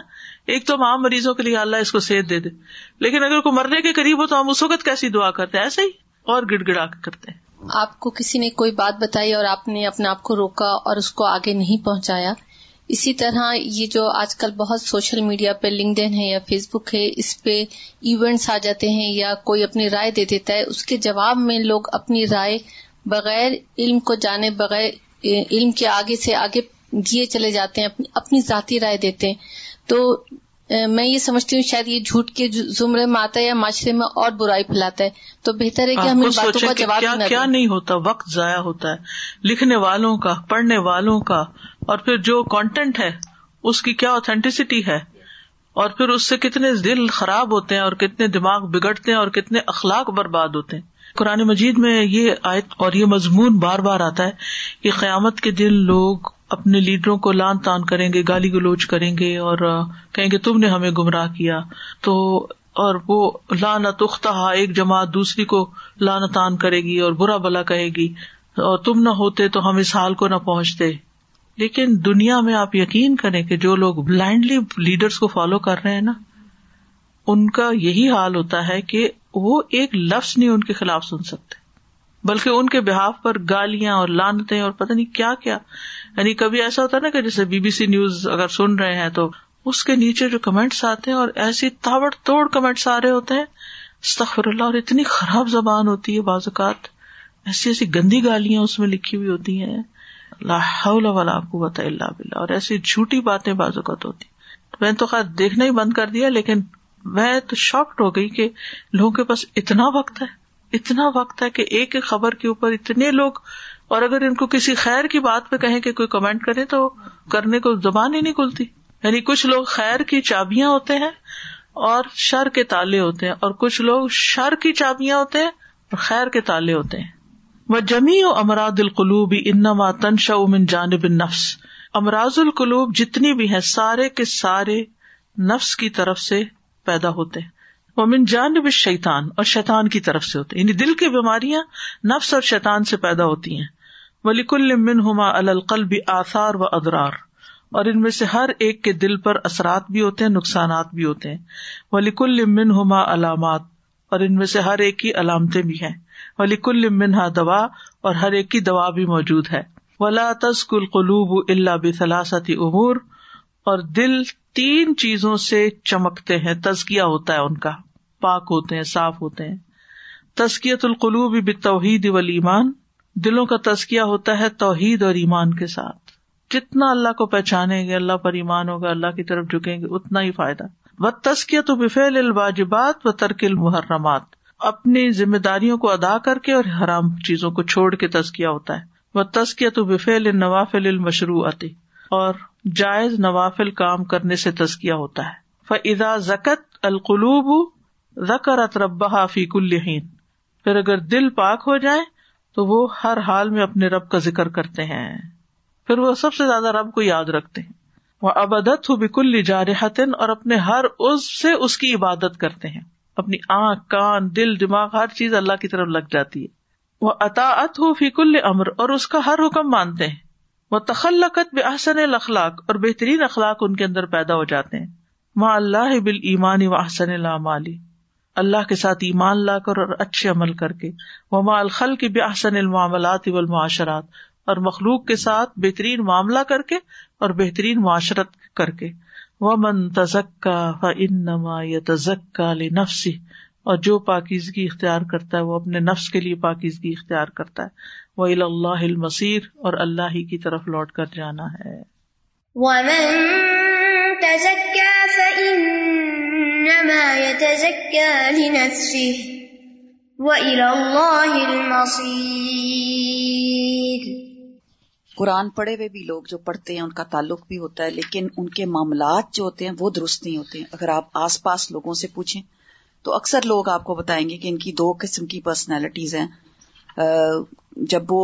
ایک تو ہم عام مریضوں کے لیے اللہ اس کو صحت دے دے, لیکن اگر کوئی مرنے کے قریب ہو تو ہم اس وقت کیسی دعا کرتے ہیں, ایسے ہی اور گڑ گڑا کرتے ہیں. آپ کو کسی نے کوئی بات بتائی اور آپ نے اپنے آپ کو روکا اور اس کو آگے نہیں پہنچایا. اسی طرح یہ جو آج کل بہت سوشل میڈیا پہ لنکڈن ہے یا فیس بک ہے, اس پہ ایونٹس آ جاتے ہیں یا کوئی اپنی رائے دے دیتا ہے, اس کے جواب میں لوگ اپنی رائے بغیر علم کو جانے, بغیر علم کے آگے سے آگے دیے چلے جاتے ہیں, اپنی ذاتی رائے دیتے ہیں. تو میں یہ سمجھتی ہوں شاید یہ جھوٹ کے زمرے میں آتا ہے یا معاشرے میں اور برائی پھیلاتا ہے. تو بہتر ہے کہ ہم ان باتوں کا جواب نہ دیں. کیا نہیں ہوتا, وقت ضائع ہوتا ہے لکھنے والوں کا, پڑھنے والوں کا, اور پھر جو کانٹینٹ ہے اس کی کیا اوتھینٹسٹی ہے, اور پھر اس سے کتنے دل خراب ہوتے ہیں اور کتنے دماغ بگڑتے ہیں اور کتنے اخلاق برباد ہوتے ہیں. قرآن مجید میں یہ آیت اور یہ مضمون بار بار آتا ہے کہ قیامت کے دن لوگ اپنے لیڈروں کو لان تان کریں گے, گالی گلوچ کریں گے اور کہیں گے تم نے ہمیں گمراہ کیا. تو اور وہ لعنت اختہا, ایک جماعت دوسری کو لان تان کرے گی اور برا بلا کہے گی, اور تم نہ ہوتے تو ہم اس حال کو نہ پہنچتے. لیکن دنیا میں آپ یقین کریں کہ جو لوگ بلائنڈلی لیڈرز کو فالو کر رہے ہیں نا, ان کا یہی حال ہوتا ہے کہ وہ ایک لفظ نہیں ان کے خلاف سن سکتے, بلکہ ان کے بہاف پر گالیاں اور لعنتیں اور پتہ نہیں کیا کیا. یعنی کبھی ایسا ہوتا ہے نا کہ جیسے بی بی سی نیوز اگر سن رہے ہیں تو اس کے نیچے جو کمنٹس آتے ہیں اور ایسی تاوڑ توڑ کمنٹس آ رہے ہوتے ہیں, استغفر اللہ, اور اتنی خراب زبان ہوتی ہے, بعض اوقات ایسی ایسی گندی گالیاں اس میں لکھی ہوئی ہوتی ہیں, لا حول ولا قوت الا باللہ, اور ایسی جھوٹی باتیں بعض اوقات ہوتی ہیں. میں نے تو خیر دیکھنا ہی بند کر دیا, لیکن میں تو شاکڈ ہو گئی کہ لوگوں کے پاس اتنا وقت ہے, اتنا وقت ہے کہ ایک ایک خبر کے اوپر اتنے لوگ, اور اگر ان کو کسی خیر کی بات پہ کہیں کہ کوئی کمنٹ کرے تو کرنے کو زبان ہی نہیں کھلتی. یعنی کچھ لوگ خیر کی چابیاں ہوتے ہیں اور شر کے تالے ہوتے ہیں, اور کچھ لوگ شر کی چابیاں ہوتے ہیں اور خیر کے تالے ہوتے ہیں. وجمیع امراض القلوب انما تنشأ من جانب النفس, امراض القلوب جتنی بھی ہیں سارے کے سارے نفس کی طرف سے پیدا ہوتے ہیں, ومن جانب الشیطان, اور شیطان کی طرف سے ہوتے ہیں. یعنی دل کی بیماریاں نفس اور شیطان سے پیدا ہوتی ہیں. ولکل منہما علی القلب آثار و اضرار, اور ان میں سے ہر ایک کے دل پر اثرات بھی ہوتے ہیں, نقصانات بھی ہوتے ہیں. ولکل منہما علامات, اور ان میں سے ہر ایک کی علامتیں بھی ہیں. وَلِكُلِّ مِنْهَا دَوَاءٌ, اور ہر ایک کی دوا بھی موجود ہے. وَلَا تَزْكُو الْقُلُوبُ إِلَّا بِثَلَاثَةِ أُمُورٍ, اور دل تین چیزوں سے چمکتے ہیں, تزکیہ ہوتا ہے ان کا, پاک ہوتے ہیں, صاف ہوتے ہیں. تزکیۃ القلوب بالتوحید والایمان, دلوں کا تزکیہ ہوتا ہے توحید اور ایمان کے ساتھ. جتنا اللہ کو پہچانیں گے, اللہ پر ایمان ہوگا, اللہ کی طرف جھکیں گے, اتنا ہی فائدہ. وَالتَّزْكِيَةُ بِفِعْلِ الْوَاجِبَاتِ وَتَرْكِ الْمُحَرَّمَاتِ, اپنی ذمہ داریوں کو ادا کر کے اور حرام چیزوں کو چھوڑ کے تزکیہ ہوتا ہے. وَالتَّزْكِيَةُ بِفِعْلِ النَّوَافِلِ الْمَشْرُوعَةِ, اور جائز نوافل کام کرنے سے تزکیہ ہوتا ہے. فَإِذَا زَكَتْ الْقُلُوبُ ذَكَرَتْ رَبَّهَا فِي كُلِّ حِينٍ, پھر اگر دل پاک ہو جائے تو وہ ہر حال میں اپنے رب کا ذکر کرتے ہیں, پھر وہ سب سے زیادہ رب کو یاد رکھتے ہیں. وَعَبَدَتْهُ بِكُلِّ جَارِحَةٍ, اور اپنے ہر عضو سے اس کی عبادت کرتے ہیں, اپنی آنکھ, کان, دل, دماغ, ہر چیز اللہ کی طرف لگ جاتی ہے. وَأَطَاعَتْهُ فِي كُلِّ أَمْرٍ, اور اس کا ہر حکم مانتے ہیں. وَتَخَلَّقَتْ بِأَحْسَنِ الْأَخْلَاقِ, اور بہترین اخلاق ان کے اندر پیدا ہو جاتے ہیں. مَعَ اللَّهِ بِالْإِيمَانِ وَأَحْسَنِ الْأَعْمَالِ, اللہ کے ساتھ ایمان لا کر اور اچھے عمل کر کے. وَمَعَ الْخَلْقِ بِأَحْسَنِ الْمُعَامَلَاتِ وَالْمُعَاشَرَاتِ, اور مخلوق کے ساتھ بہترین معاملہ کر کے اور بہترین معاشرت کر کے. وَمَن تَزَكَّى فَإِنَّمَا يَتَزَكَّى لِنَفْسِهِ, اور جو پاکیزگی اختیار کرتا ہے وہ اپنے نفس کے لیے پاکیزگی اختیار کرتا ہے. وَإِلَى اللَّهِ الْمَصِيرُ, اور اللہ ہی کی طرف لوٹ کر جانا ہے. وَمَن تَزَكَّى فَإِنَّمَا يَتَزَكَّى لِنَفْسِهِ وَإِلَى اللَّهِ الْمَصِيرُ. قرآن پڑھے ہوئے بھی لوگ جو پڑھتے ہیں ان کا تعلق بھی ہوتا ہے, لیکن ان کے معاملات جو ہوتے ہیں وہ درست نہیں ہوتے ہیں. اگر آپ آس پاس لوگوں سے پوچھیں تو اکثر لوگ آپ کو بتائیں گے کہ ان کی دو قسم کی پرسنالٹیز ہیں. جب وہ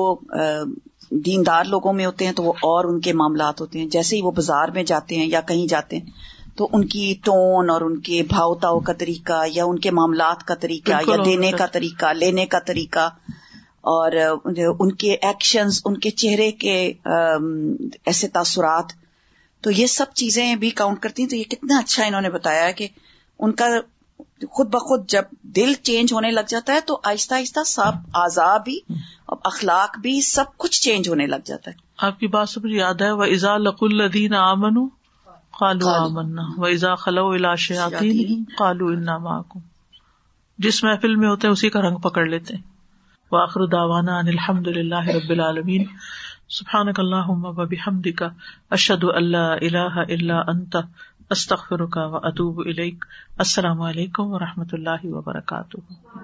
دیندار لوگوں میں ہوتے ہیں تو وہ اور ان کے معاملات ہوتے ہیں, جیسے ہی وہ بازار میں جاتے ہیں یا کہیں جاتے ہیں تو ان کی ٹون اور ان کے بھاؤ تاؤ کا طریقہ یا ان کے معاملات کا طریقہ یا دینے کا طریقہ, لینے کا طریقہ, اور ان کے ایکشنز, ان کے چہرے کے ایسے تاثرات, تو یہ سب چیزیں بھی کاؤنٹ کرتی ہیں. تو یہ کتنا اچھا انہوں نے بتایا کہ ان کا خود بخود جب دل چینج ہونے لگ جاتا ہے تو آہستہ آہستہ سب اعضاء بھی اور اخلاق بھی سب کچھ چینج ہونے لگ جاتا ہے. آپ کی بات سب یاد ہے وَإِذَا لَقُوا الَّذِينَ آمَنُوا قَالُوا آمَنَّا وَإِذَا خَلَوْا إِلَىٰ شَيَاطِينِهِمْ قَالُوا إِنَّا مَعَكُمْ. جس محفل میں ہوتے ہیں اسی کا رنگ پکڑ لیتے ہیں. وآخر دعوانا ان الحمد للہ رب العالمین. سبحانک اللہم وبحمدک اشہد ان لا الہ الا انت استغفرک واتوب الیک. السلام علیکم ورحمۃ اللہ وبرکاتہ.